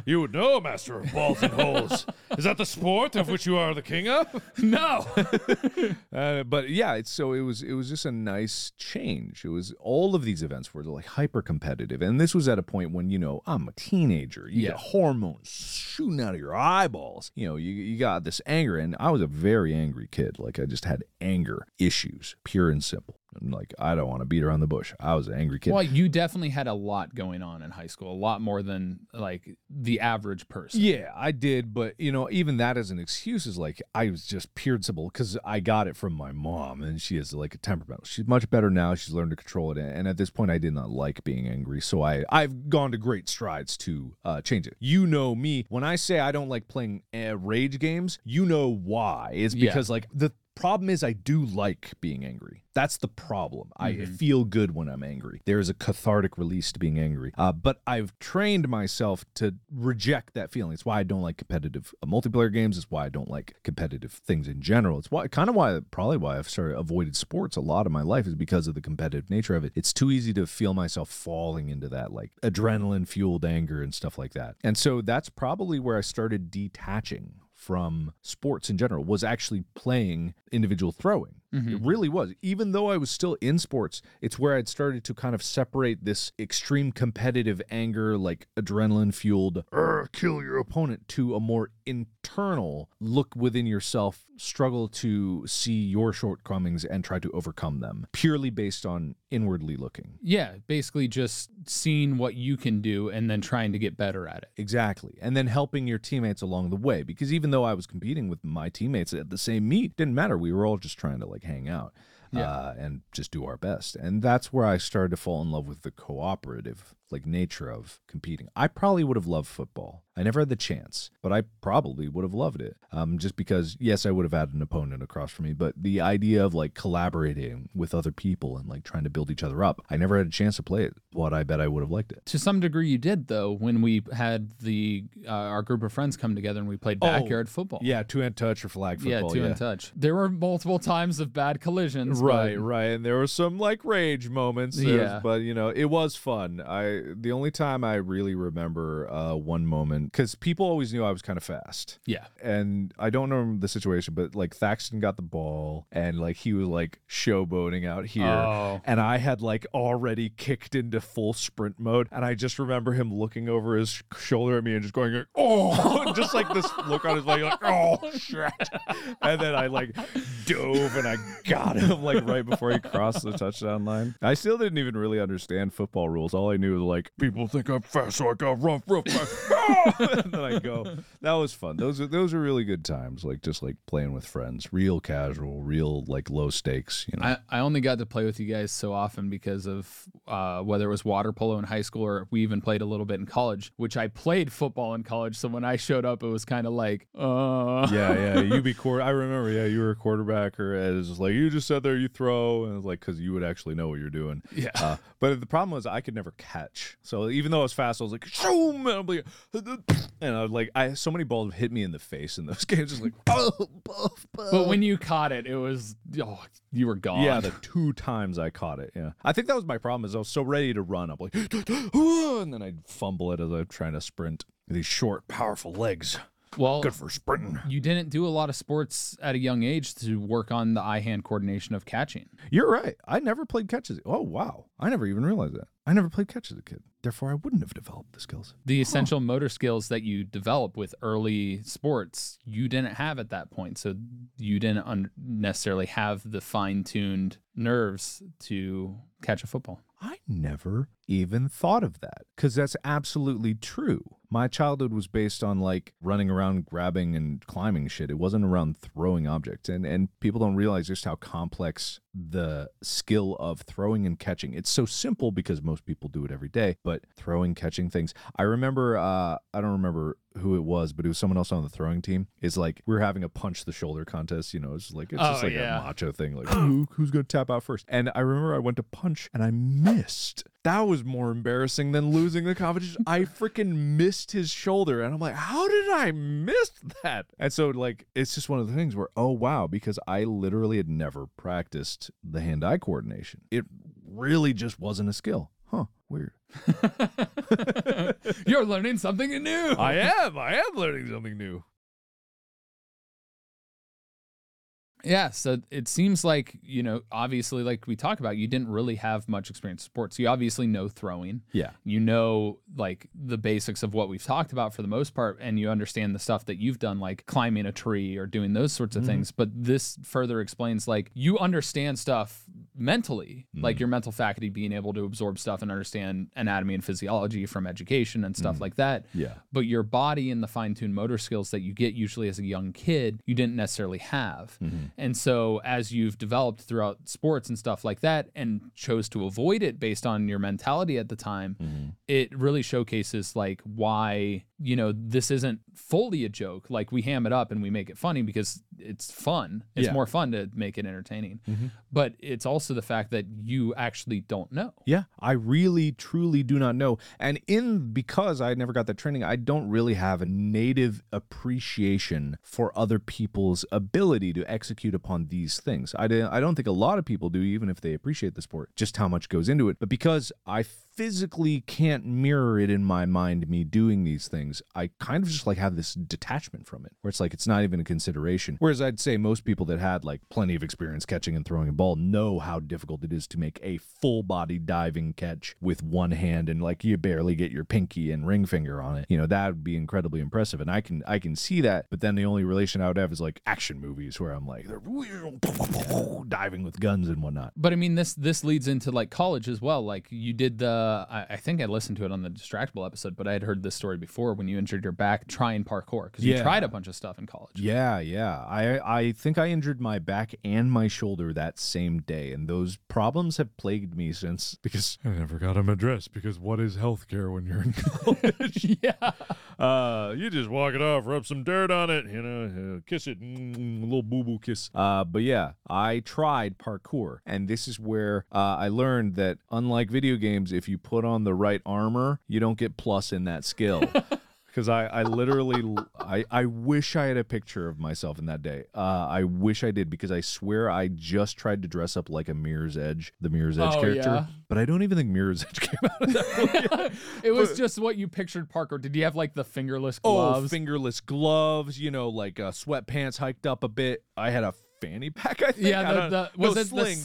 You would know, master of balls and holes. Is that the sport of which you are the king of? No. But yeah, it was just a nice change. It was all of these events were like hyper competitive, and this was at a point when, you know, I'm a teenager. You get hormones shooting out of your eyeball. You know, you got this anger, and I was a very angry kid. Like, I just had anger issues, pure and simple. I'm like, I don't want to beat around the bush. I was an angry kid. Well, you definitely had a lot going on in high school, a lot more than like the average person. Yeah, I did. But, you know, even that as an excuse is like, I was just pure and simple because I got it from my mom, and she is like a temperamental. She's much better now. She's learned to control it. And at this point, I did not like being angry. So I've gone to great strides to change it. You know me. When I say I don't like playing rage games, you know why. It's because like the problem is I do like being angry. That's the problem. I feel good when I'm angry. There is a cathartic release to being angry. But I've trained myself to reject that feeling. It's why I don't like competitive multiplayer games. It's why I don't like competitive things in general. It's probably why I've started avoided sports a lot of my life is because of the competitive nature of it. It's too easy to feel myself falling into that like adrenaline fueled anger and stuff like that. And so that's probably where I started detaching from sports in general, was actually playing individual throwing. It really was. Even though I was still in sports, it's where I'd started to kind of separate this extreme competitive anger, like adrenaline-fueled, kill your opponent, to a more internal look within yourself, struggle to see your shortcomings and try to overcome them, purely based on inwardly looking. Yeah, basically just seeing what you can do and then trying to get better at it. Exactly. And then helping your teammates along the way, because even though I was competing with my teammates at the same meet, didn't matter. We were all just trying to like hang out and just do our best. And that's where I started to fall in love with the cooperative like nature of competing. I probably would have loved football. I never had the chance, but I probably would have loved it. Just because, yes, I would have had an opponent across from me, but the idea of like collaborating with other people and like trying to build each other up, I never had a chance to play it, but I bet I would have liked it. To some degree you did though, when we had the our group of friends come together and we played backyard football. Yeah, two-hand touch or flag football. Yeah, two-hand touch. There were multiple times of bad collisions. Right. And there were some like rage moments. Yeah. But, you know, it was fun. The only time I really remember one moment, because people always knew I was kind of fast. Yeah. And I don't remember the situation, but like Thaxton got the ball and like he was like showboating out here. Oh. And I had like already kicked into full sprint mode. And I just remember him looking over his shoulder at me and just going, oh, just like this look on his leg, like, oh, shit. And then I like dove and I got him like right before he crossed the touchdown line. I still didn't even really understand football rules. All I knew was like, people think I'm fast, so I got rough fast. And then I go. That was fun. Those are really good times, like just like playing with friends, real casual, real like low stakes, you know. I only got to play with you guys so often because of whether it was water polo in high school or we even played a little bit in college, which I played football in college, so when I showed up it was kind of like you be I remember you were a quarterbacker, and it's just like you just sat there, you throw, and it's like, because you would actually know what you're doing. But the problem was I could never catch touch. So even though I was fast, I was like, shoom! And I was like, so many balls hit me in the face in those games. Just like, buff. But when you caught it, it was, oh, you were gone. Yeah, the two times I caught it. Yeah, I think that was my problem. Is I was so ready to run. I'm like, and then I'd fumble it as I'm trying to sprint. These short, powerful legs. Well, good for sprinting. You didn't do a lot of sports at a young age to work on the eye-hand coordination of catching. You're right. I never played catch as a kid. Oh, wow. I never even realized that. I never played catch as a kid. Therefore, I wouldn't have developed the skills. The essential motor skills that you develop with early sports, you didn't have at that point. So you didn't necessarily have the fine-tuned nerves to catch a football. I never even thought of that, because that's absolutely true. My childhood was based on like running around, grabbing and climbing shit. It wasn't around throwing objects. And people don't realize just how complex the skill of throwing and catching. It's so simple because most people do it every day, but throwing, catching things. I remember, I don't remember who it was, but it was someone else on the throwing team. It's like, we were having a punch the shoulder contest, you know, it's just like a macho thing. Like, who's going to tap out first? And I remember I went to punch and I missed. That was more embarrassing than losing the competition. I freaking missed his shoulder. And I'm like, how did I miss that? And so like, it's just one of the things where, oh wow, because I literally had never practiced the hand-eye coordination. It really just wasn't a skill. Huh, weird. You're learning something new. I am learning something new. Yeah, so it seems like, you know, obviously, like we talk about, you didn't really have much experience in sports. You obviously know throwing. Yeah. You know, like, the basics of what we've talked about for the most part, and you understand the stuff that you've done, like climbing a tree or doing those sorts of things. But this further explains, like, you understand stuff mentally, like your mental faculty being able to absorb stuff and understand anatomy and physiology from education and stuff like that. Yeah. But your body and the fine-tuned motor skills that you get usually as a young kid, you didn't necessarily have. Mm-hmm. And so as you've developed throughout sports and stuff like that and chose to avoid it based on your mentality at the time, it really showcases like why, you know, this isn't fully a joke. Like we ham it up and we make it funny because it's fun. It's more fun to make it entertaining. But it's also the fact that you actually don't know. Yeah, I really, truly do not know. And because I never got that training, I don't really have a native appreciation for other people's ability to execute upon these things. I don't think a lot of people do, even if they appreciate the sport, just how much goes into it. But because I physically can't mirror it in my mind, me doing these things, I kind of just like have this detachment from it, where it's like, it's not even a consideration. Whereas I'd say most people that had like plenty of experience catching and throwing a ball know how difficult it is to make a full body diving catch with one hand, and like you barely get your pinky and ring finger on it. You know, that would be incredibly impressive. And I can see that, but then the only relation I would have is like action movies where I'm like, they're diving with guns and whatnot. But I mean, this leads into like college as well. Like you did the, I think I listened to it on the Distractable episode, but I had heard this story before when you injured your back trying parkour, because you tried a bunch of stuff in college. Yeah. I think I injured my back and my shoulder that same day. And those problems have plagued me since, because I never got them addressed, because what is healthcare when you're in college? You just walk it off, rub some dirt on it, you know, kiss it, a little boo-boo kiss. But yeah, I tried parkour, and this is where I learned that unlike video games, if you put on the right armor, you don't get plus in that skill. Because I literally, I wish I had a picture of myself in that day. I wish I did, because I swear I just tried to dress up like a Mirror's Edge, the Mirror's Edge character. Yeah. But I don't even think Mirror's Edge came out of that movie. It was just what you pictured parkour. Did you have like the fingerless gloves? Oh, fingerless gloves, you know, like sweatpants hiked up a bit. I had a fanny pack, I think. Yeah, the sling.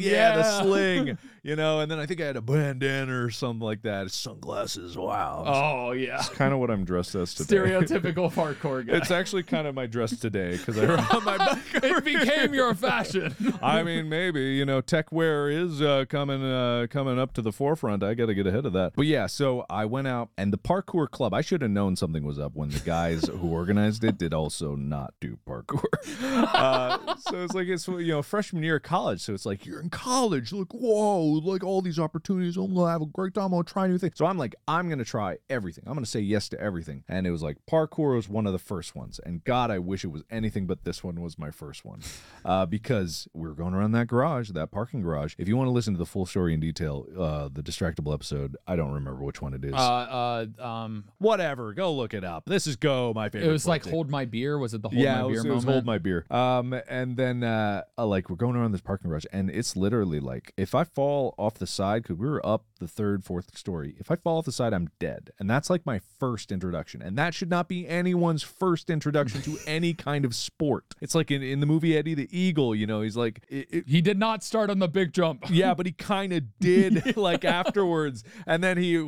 Yeah, the sling. You know, and then I think I had a bandana or something like that. Sunglasses, wow. Oh, yeah. It's kind of what I'm dressed as today. Stereotypical parkour guy. It's actually kind of my dress today, because I wrote my back It became your fashion. I mean, maybe, you know, tech wear is coming up to the forefront. I got to get ahead of that. But yeah, so I went out, and the parkour club, I should have known something was up when the guys who organized it did also not do parkour. So it's like, it's, you know, freshman year of college. So it's like, you're in college. Like, whoa, like all these opportunities. I'm going to have a great time. I'll try new things. So I'm like, I'm going to try everything. I'm going to say yes to everything. And it was like, parkour was one of the first ones. And God, I wish it was anything but this one was my first one. Because we were going around that garage, that parking garage. If you want to listen to the full story in detail, the Distractable episode, I don't remember which one it is. Whatever. Go look it up. This is Go, my favorite. It was like, Hold My Beer. Was it the Hold My Beer moment? Yeah, it was Hold My Beer. And then, like, we're going around this parking garage, and it's literally like, if I fall off the side, because we were up the third, fourth story, if I fall off the side, I'm dead. And that's like my first introduction. And that should not be anyone's first introduction to any kind of sport. It's like in the movie Eddie the Eagle, you know, he's like... He did not start on the big jump. Yeah, but he kind of did, like, afterwards. And then he...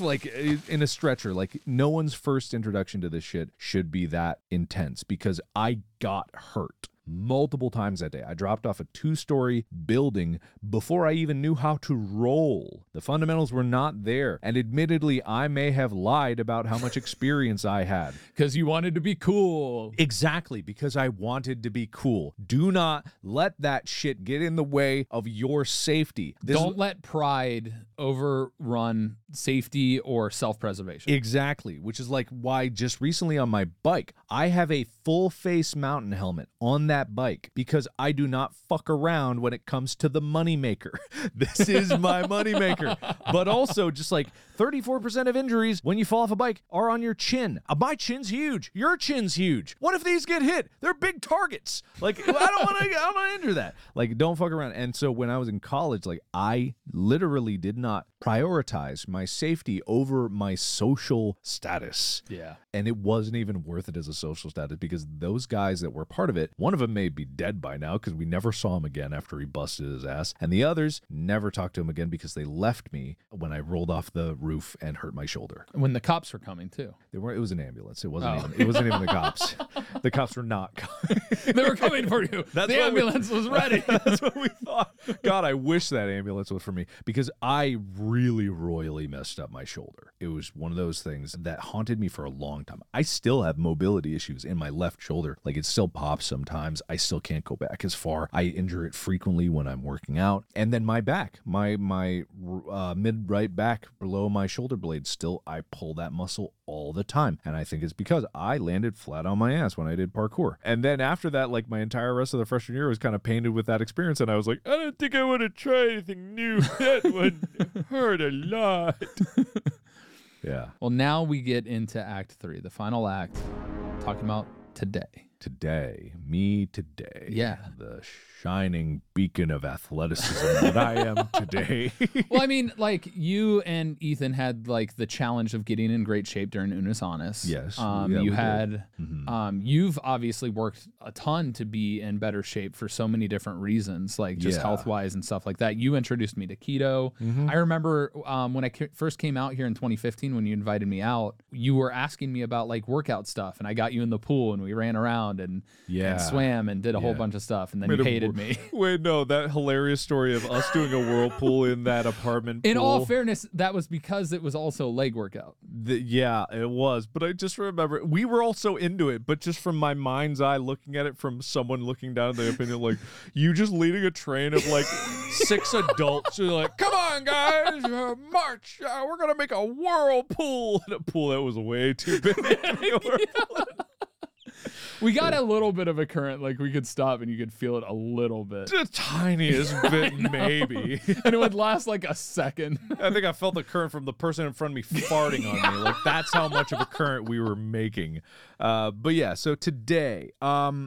like in a stretcher. Like, no one's first introduction to this shit should be that intense, because I got hurt multiple times that day. I dropped off a two-story building before I even knew how to roll. The fundamentals were not there. And admittedly, I may have lied about how much experience I had. Because you wanted to be cool. Exactly, because I wanted to be cool. Do not let that shit get in the way of your safety. Don't let pride overrun safety or self-preservation. Exactly, which is like why just recently on my bike, I have a full-face mountain helmet on that bike, because I do not fuck around when it comes to the moneymaker. This is my moneymaker. But also, just like 34% of injuries when you fall off a bike are on your chin. My chin's huge. Your chin's huge. What if these get hit? They're big targets. Like, I don't want to. I don't want to injure that. Like, don't fuck around. And so when I was in college, like, I literally did not prioritize my safety over my social status. Yeah. And it wasn't even worth it as a social status, because those guys that were part of it, one of them may be dead by now because we never saw him again after he busted his ass, and the others never talked to him again because they left me when I rolled off the roof and hurt my shoulder. When the cops were coming too. They were. It was an ambulance. It wasn't. Even, it wasn't even the cops. The cops were not coming. They were coming for you. That's the ambulance was ready. That's what we thought. God, I wish that ambulance was for me, because I really royally messed up my shoulder. It was one of those things that haunted me for a long time. I still have mobility issues in my left shoulder. Like, it still pops sometimes. I still can't go back as far. I injure it frequently when I'm working out. And then my back, my mid right back below my shoulder blade, still, I pull that muscle all the time. And I think it's because I landed flat on my ass when I did parkour. And then after that, like, my entire rest of the freshman year was kind of painted with that experience. And I was like, I don't think I want to try anything new. That one hurt a lot. Yeah. Well, now we get into Act 3, the final act, talking about today. Today, me today. Yeah. The shining beacon of athleticism that I am today. Well, I mean, like, you and Ethan had, like, the challenge of getting in great shape during Unis Honest. Yes. Yeah, you had, mm-hmm. You've obviously worked a ton to be in better shape for so many different reasons, like just health-wise and stuff like that. You introduced me to keto. Mm-hmm. I remember when I first came out here in 2015, when you invited me out, you were asking me about, like, workout stuff, and I got you in the pool and we ran around and swam and did a whole bunch of stuff, and then you hated me. Wait, no, that hilarious story of us doing a whirlpool in that apartment pool. In all fairness, that was because it was also leg workout. Yeah, it was. But I just remember we were also into it, but just from my mind's eye looking at it from someone looking down at the opinion, like, you just leading a train of like 6 adults who are like, come on guys, march, we're gonna make a whirlpool. And a pool that was way too big. We got a little bit of a current, like we could stop and you could feel it a little bit. The tiniest bit, maybe. And it would last like a second. I think I felt the current from the person in front of me farting on me. Like, that's how much of a current we were making. But yeah, so today, I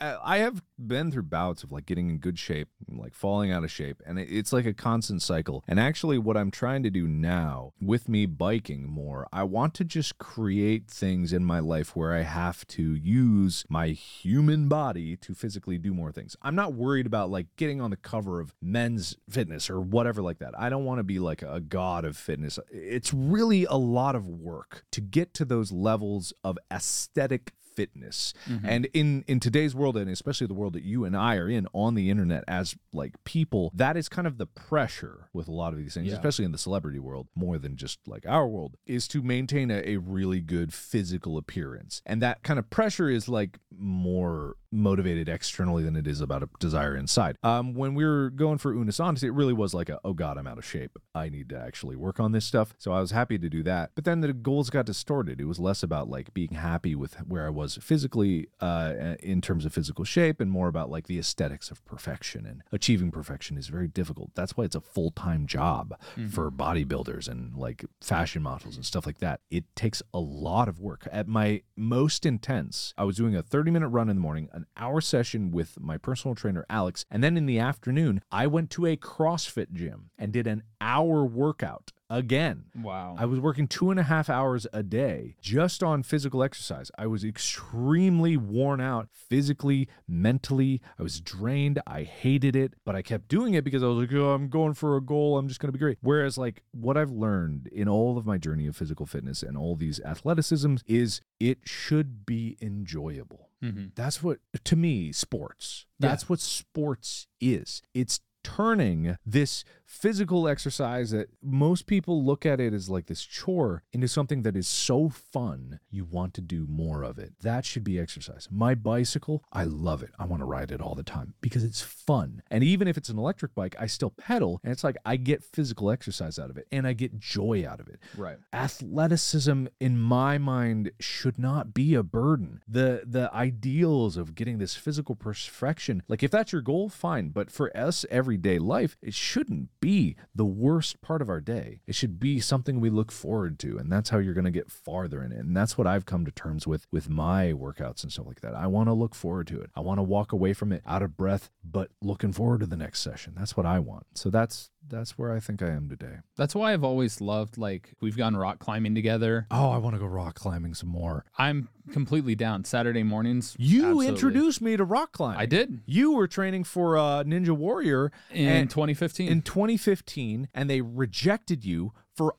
have been through bouts of like getting in good shape, and, like, falling out of shape. And it's like a constant cycle. And actually what I'm trying to do now with me biking more, I want to just create things in my life where I have to use my human body to physically do more things. I'm not worried about like getting on the cover of Men's Fitness or whatever like that. I don't want to be like a god of fitness. It's really a lot of work to get to those levels of aesthetic fitness. Mm-hmm. And in today's world, and especially the world that you and I are in on the internet as like people, that is kind of the pressure with a lot of these things, especially in the celebrity world, more than just like our world, is to maintain a really good physical appearance. And that kind of pressure is like more motivated externally than it is about a desire inside. When we were going for Unis Honesty, it really was like a, oh God, I'm out of shape. I need to actually work on this stuff. So I was happy to do that. But then the goals got distorted. It was less about like being happy with where I was physically in terms of physical shape and more about like the aesthetics of perfection, and achieving perfection is very difficult. That's why it's a full-time job for bodybuilders and like fashion models and stuff like that. It takes a lot of work. At my most intense, I was doing a 30-minute run in the morning, an hour session with my personal trainer, Alex, and then in the afternoon, I went to a CrossFit gym and did an hour workout again. Wow. I was working 2.5 hours a day just on physical exercise. I was extremely worn out physically, mentally. I was drained. I hated it, but I kept doing it because I was like, oh, I'm going for a goal. I'm just going to be great. Whereas like what I've learned in all of my journey of physical fitness and all these athleticisms is it should be enjoyable. Mm-hmm. That's what, to me, sports, that's what sports is. It's turning this physical exercise that most people look at it as like this chore into something that is so fun you want to do more of it. That should be exercise. My bicycle, I love it. I want to ride it all the time because it's fun. And even if it's an electric bike, I still pedal, and it's like I get physical exercise out of it and I get joy out of it. Right. Athleticism in my mind should not be a burden. The ideals of getting this physical perfection, like if that's your goal, fine. But for us, everyday life, it shouldn't be the worst part of our day. It should be something we look forward to, and that's how you're going to get farther in it. And that's what I've come to terms with my workouts and stuff like that. I want to look forward to it. I want to walk away from it out of breath, but looking forward to the next session. That's what I want. So that's where I think I am today. That's why I've always loved, like, we've gone rock climbing together. Oh, I want to go rock climbing some more. I'm completely down. Saturday mornings. You absolutely introduced me to rock climbing. I did. You were training for Ninja Warrior in 2015. In 2015, and they rejected you for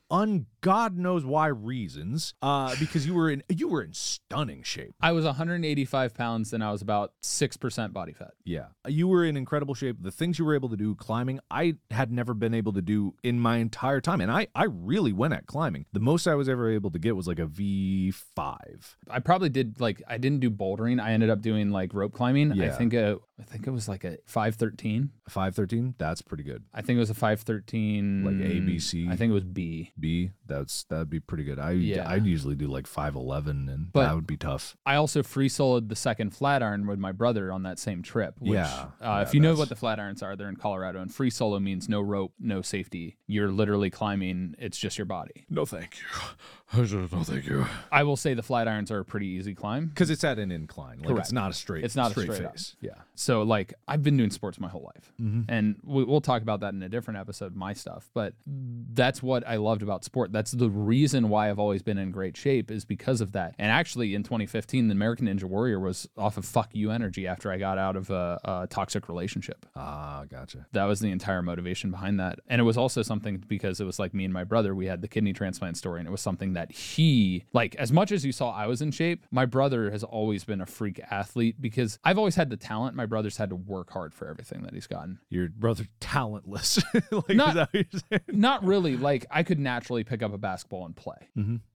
God knows why reasons, because you were in stunning shape. I was 185 pounds and I was about 6% body fat. Yeah. You were in incredible shape. The things you were able to do climbing, I had never been able to do in my entire time. And I really went at climbing. The most I was ever able to get was like a V5. I probably did, like, I didn't do bouldering. I ended up doing like rope climbing. Yeah. I think it was like a 513. 513? That's pretty good. I think it was a 513. Like A, B, C? I think it was B. B? That'd be pretty good. I'd usually do like 511, and but that would be tough. I also free soloed the second flat iron with my brother on that same trip. Which, if you know what the flat irons are, they're in Colorado, and free solo means no rope, no safety. You're literally climbing. It's just your body. No, thank you. No, thank you. I will say the flat irons are a pretty easy climb because it's at an incline. Like, correct. It's not a straight. It's not straight a straight face. Up. Yeah. So like I've been doing sports my whole life, and we'll talk about that in a different episode. My stuff, but that's what I loved about sport. That's the reason why I've always been in great shape, is because of that. And actually in 2015, the American Ninja Warrior was off of Fuck You Energy after I got out of a toxic relationship. Ah, gotcha. That was the entire motivation behind that. And it was also something, because it was like me and my brother, we had the kidney transplant story, and it was something that he, like, as much as you saw I was in shape, my brother has always been a freak athlete because I've always had the talent. My brother's had to work hard for everything that he's gotten. Your brother talentless. Like, not really. Like, I could naturally pick up a basketball and play.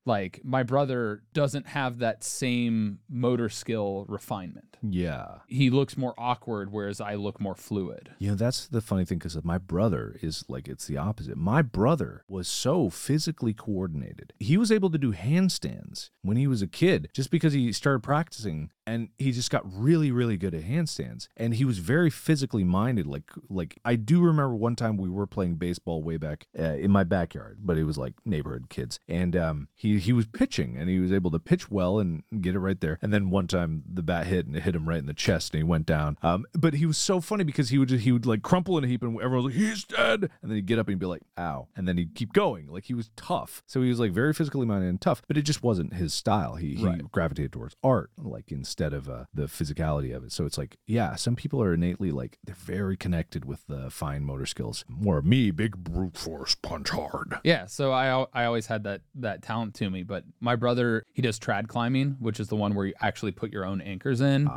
Like, my brother doesn't have that same motor skill refinement. Yeah. He looks more awkward, whereas I look more fluid. You know, that's the funny thing, because my brother is like, it's the opposite. My brother was so physically coordinated. He was able to do handstands when he was a kid just because he started practicing, and he just got really, really good at handstands. And he was very physically minded. Like I do remember one time we were playing baseball way back in my backyard, but it was like neighborhood kids. And he was pitching, and he was able to pitch well and get it right there. And then one time the bat hit, and it hit him right in the chest, and he went down. But he was so funny because he would like crumple in a heap, and everyone was like, he's dead. And then he'd get up and he'd be like, ow. And then he'd keep going. Like, he was tough. So he was like very physically minded and tough, but it just wasn't his style. He gravitated towards art, like, instead of the physicality of it. So it's like, yeah, some people are innately like, they're very connected with the fine motor skills. More of me, big brute force, punch hard. Yeah. So I always had that talent to me. But my brother, he does trad climbing, which is the one where you actually put your own anchors in.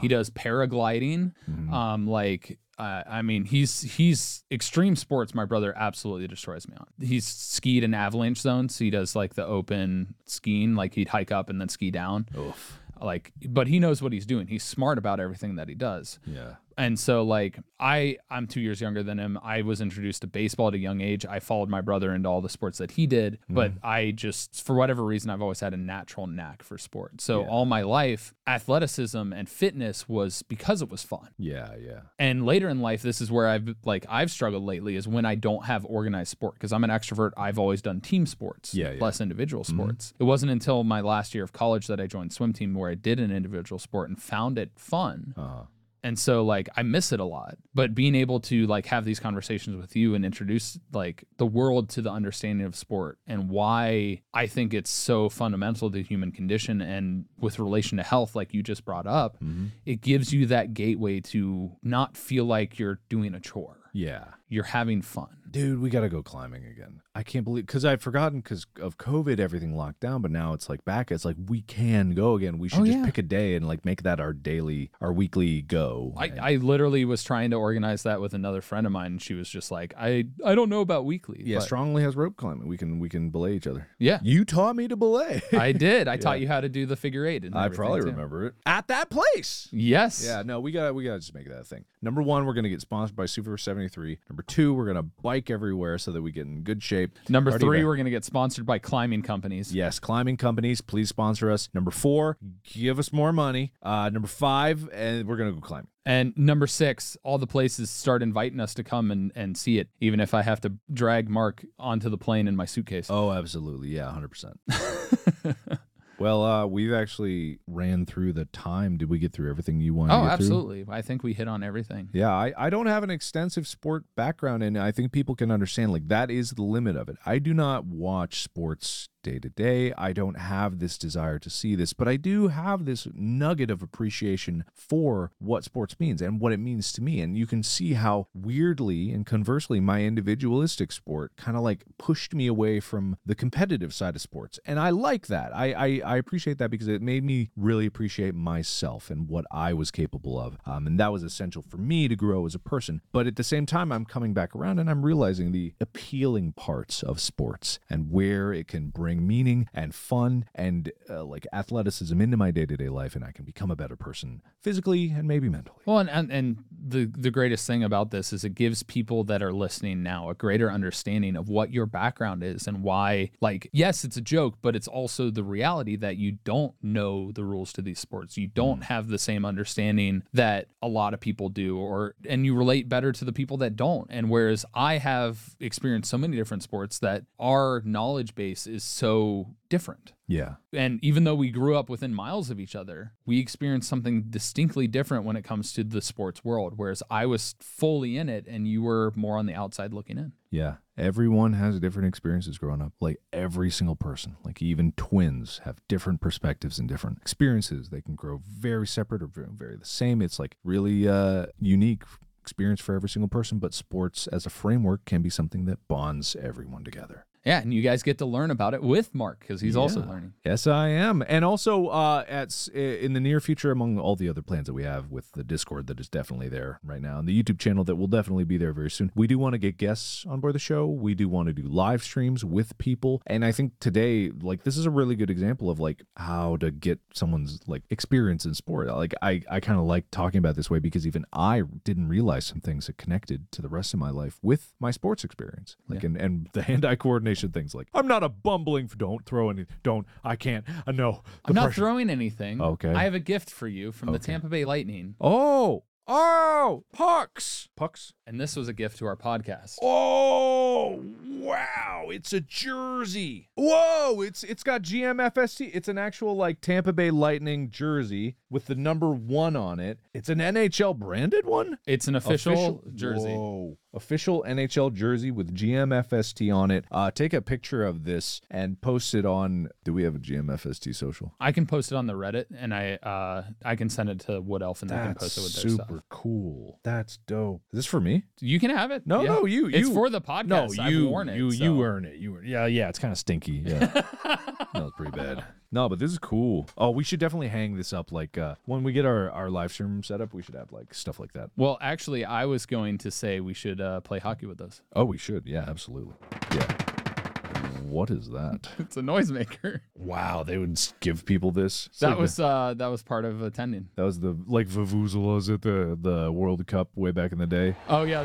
He does paragliding. I mean, he's extreme sports. My brother absolutely destroys me on. He's skied in avalanche zones. So he does like the open skiing, like he'd hike up and then ski down. Oof. like, but he knows what he's doing. He's smart about everything that he does. Yeah. And so, like, I'm 2 years younger than him. I was introduced to baseball at a young age. I followed my brother into all the sports that he did, but I just, for whatever reason, I've always had a natural knack for sport. So all my life, athleticism and fitness was because it was fun. Yeah, yeah. And later in life, this is where I've struggled lately is when I don't have organized sport, because I'm an extrovert. I've always done team sports, less individual sports. It wasn't until my last year of college that I joined swim team where I did an individual sport and found it fun. Uh-huh. And so, like, I miss it a lot, but being able to, like, have these conversations with you and introduce, like, the world to the understanding of sport and why I think it's so fundamental to the human condition, and with relation to health, like you just brought up, it gives you that gateway to not feel like you're doing a chore. Yeah. You're having fun. Dude, we got to go climbing again. I can't believe, because I've forgotten because of COVID, everything locked down, but now it's like back. It's like, we can go again. We should just pick a day and, like, make that our daily, our weekly go. I literally was trying to organize that with another friend of mine, and she was just like, I don't know about weekly. Yeah, but Strongly has rope climbing. We can belay each other. Yeah. You taught me to belay. I did. I taught you how to do the figure eight. And I probably remember it. At that place. Yes. Yeah, no, we got to just make that a thing. Number one, we're going to get sponsored by Super 73. Number two, we're going to bike everywhere so that we get in good shape. Number three, we're going to get sponsored by climbing companies. Yes, climbing companies, please sponsor us. Number four, give us more money. Number five, and we're going to go climbing. And number six, all the places start inviting us to come and see it, even if I have to drag Mark onto the plane in my suitcase. Oh, absolutely. Yeah, 100%. Well, we've actually ran through the time. Did we get through everything you wanted to get through? Oh, absolutely. I think we hit on everything. Yeah, I don't have an extensive sport background, and I think people can understand, like, that is the limit of it. I do not watch sports day to day. I don't have this desire to see this, but I do have this nugget of appreciation for what sports means and what it means to me. And you can see how weirdly and conversely my individualistic sport kind of, like, pushed me away from the competitive side of sports. And I like that. I appreciate that because it made me really appreciate myself and what I was capable of. And that was essential for me to grow as a person. But at the same time, I'm coming back around and I'm realizing the appealing parts of sports and where it can bring meaning and fun and like athleticism into my day-to-day life, and I can become a better person physically and maybe mentally. Well, and the greatest thing about this is it gives people that are listening now a greater understanding of what your background is and why, like, yes, it's a joke, but it's also the reality that you don't know the rules to these sports. You don't have the same understanding that a lot of people do, and you relate better to the people that don't. And whereas I have experienced so many different sports that our knowledge base is so different. Yeah. And even though we grew up within miles of each other, we experienced something distinctly different when it comes to the sports world, whereas I was fully in it and you were more on the outside looking in. Yeah. Everyone has different experiences growing up, like every single person, like even twins have different perspectives and different experiences. They can grow very separate or very the same. It's like really unique experience for every single person, but sports as a framework can be something that bonds everyone together. Yeah, and you guys get to learn about it with Mark because he's also learning. Yes, I am. And also in the near future, among all the other plans that we have with the Discord that is definitely there right now and the YouTube channel that will definitely be there very soon, we do want to get guests on board the show. We do want to do live streams with people. And I think today, like, this is a really good example of, like, how to get someone's, like, experience in sport. Like, I kind of like talking about it this way because even I didn't realize some things that connected to the rest of my life with my sports experience. Like, and the hand-eye coordination things. Like, I'm not a bumbling, don't throw any, don't, I can't, no. I'm not throwing anything. Okay. I have a gift for you from the Tampa Bay Lightning. Oh, pucks. Pucks. And this was a gift to our podcast. Oh, wow. It's a jersey. Whoa, it's got GMFST. It's an actual, like, Tampa Bay Lightning jersey with the number 1 on it. It's an NHL branded one? It's an official jersey. Whoa. Official NHL jersey with GMFST on it. Take a picture of this and post it on. Do we have a GMFST social? I can post it on the Reddit, and I can send it to Wood Elf, and they can post it with their stuff. Super cool. That's dope. Is this for me? You can have it. No, you. It's for the podcast. No, I've worn it. You earn it. You earn it. Yeah. It's kind of stinky. Yeah, that was pretty bad. No, but this is cool. Oh, we should definitely hang this up. Like, when we get our live stream set up, we should have, like, stuff like that. Well, actually, I was going to say we should play hockey with us. Oh, we should. Yeah, absolutely. Yeah. What is that? It's a noisemaker. Wow, they would give people this. That was part of attending. That was the like vuvuzelas at the World Cup way back in the day. Oh yeah.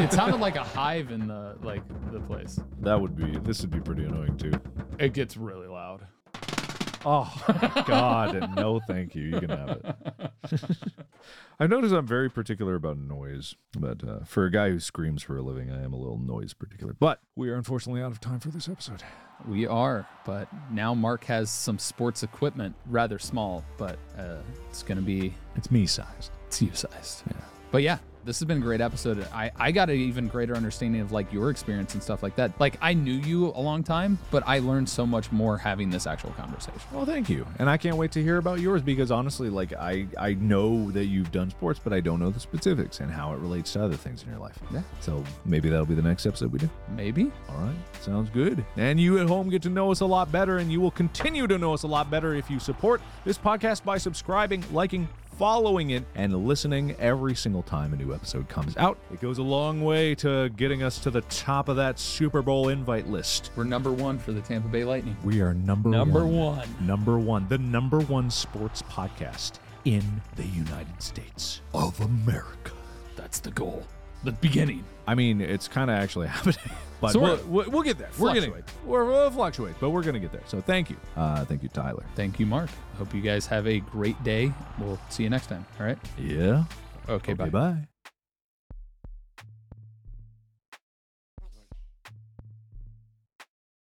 It sounded like a hive in the place. This would be pretty annoying too. It gets really loud. Oh my God, no thank you. You can have it. I noticed I'm very particular about noise, but for a guy who screams for a living, I am a little noise particular. But we are unfortunately out of time for this episode. We are, but now Mark has some sports equipment, rather small, but it's me-sized. It's you-sized. Yeah. But yeah. This has been a great episode. I got an even greater understanding of like your experience and stuff like that. Like I knew you a long time, but I learned so much more having this actual conversation. Well, thank you. And I can't wait to hear about yours because honestly, like I know that you've done sports, but I don't know the specifics and how it relates to other things in your life. Yeah. So maybe that'll be the next episode we do. Maybe. All right. Sounds good. And you at home get to know us a lot better, and you will continue to know us a lot better if you support this podcast by subscribing, liking, following it, and listening every single time a new episode comes out. It goes a long way to getting us to the top of that Super Bowl invite list. We're #1 for the Tampa Bay Lightning. We are number one. #1. The #1 sports podcast in the United States of America. That's the goal. The beginning. I mean, it's kind of actually happening. But so we'll get there. We'll fluctuate, but we're going to get there. So thank you. Thank you, Tyler. Thank you, Mark. Hope you guys have a great day. We'll see you next time. All right? Yeah. Okay, bye. Bye.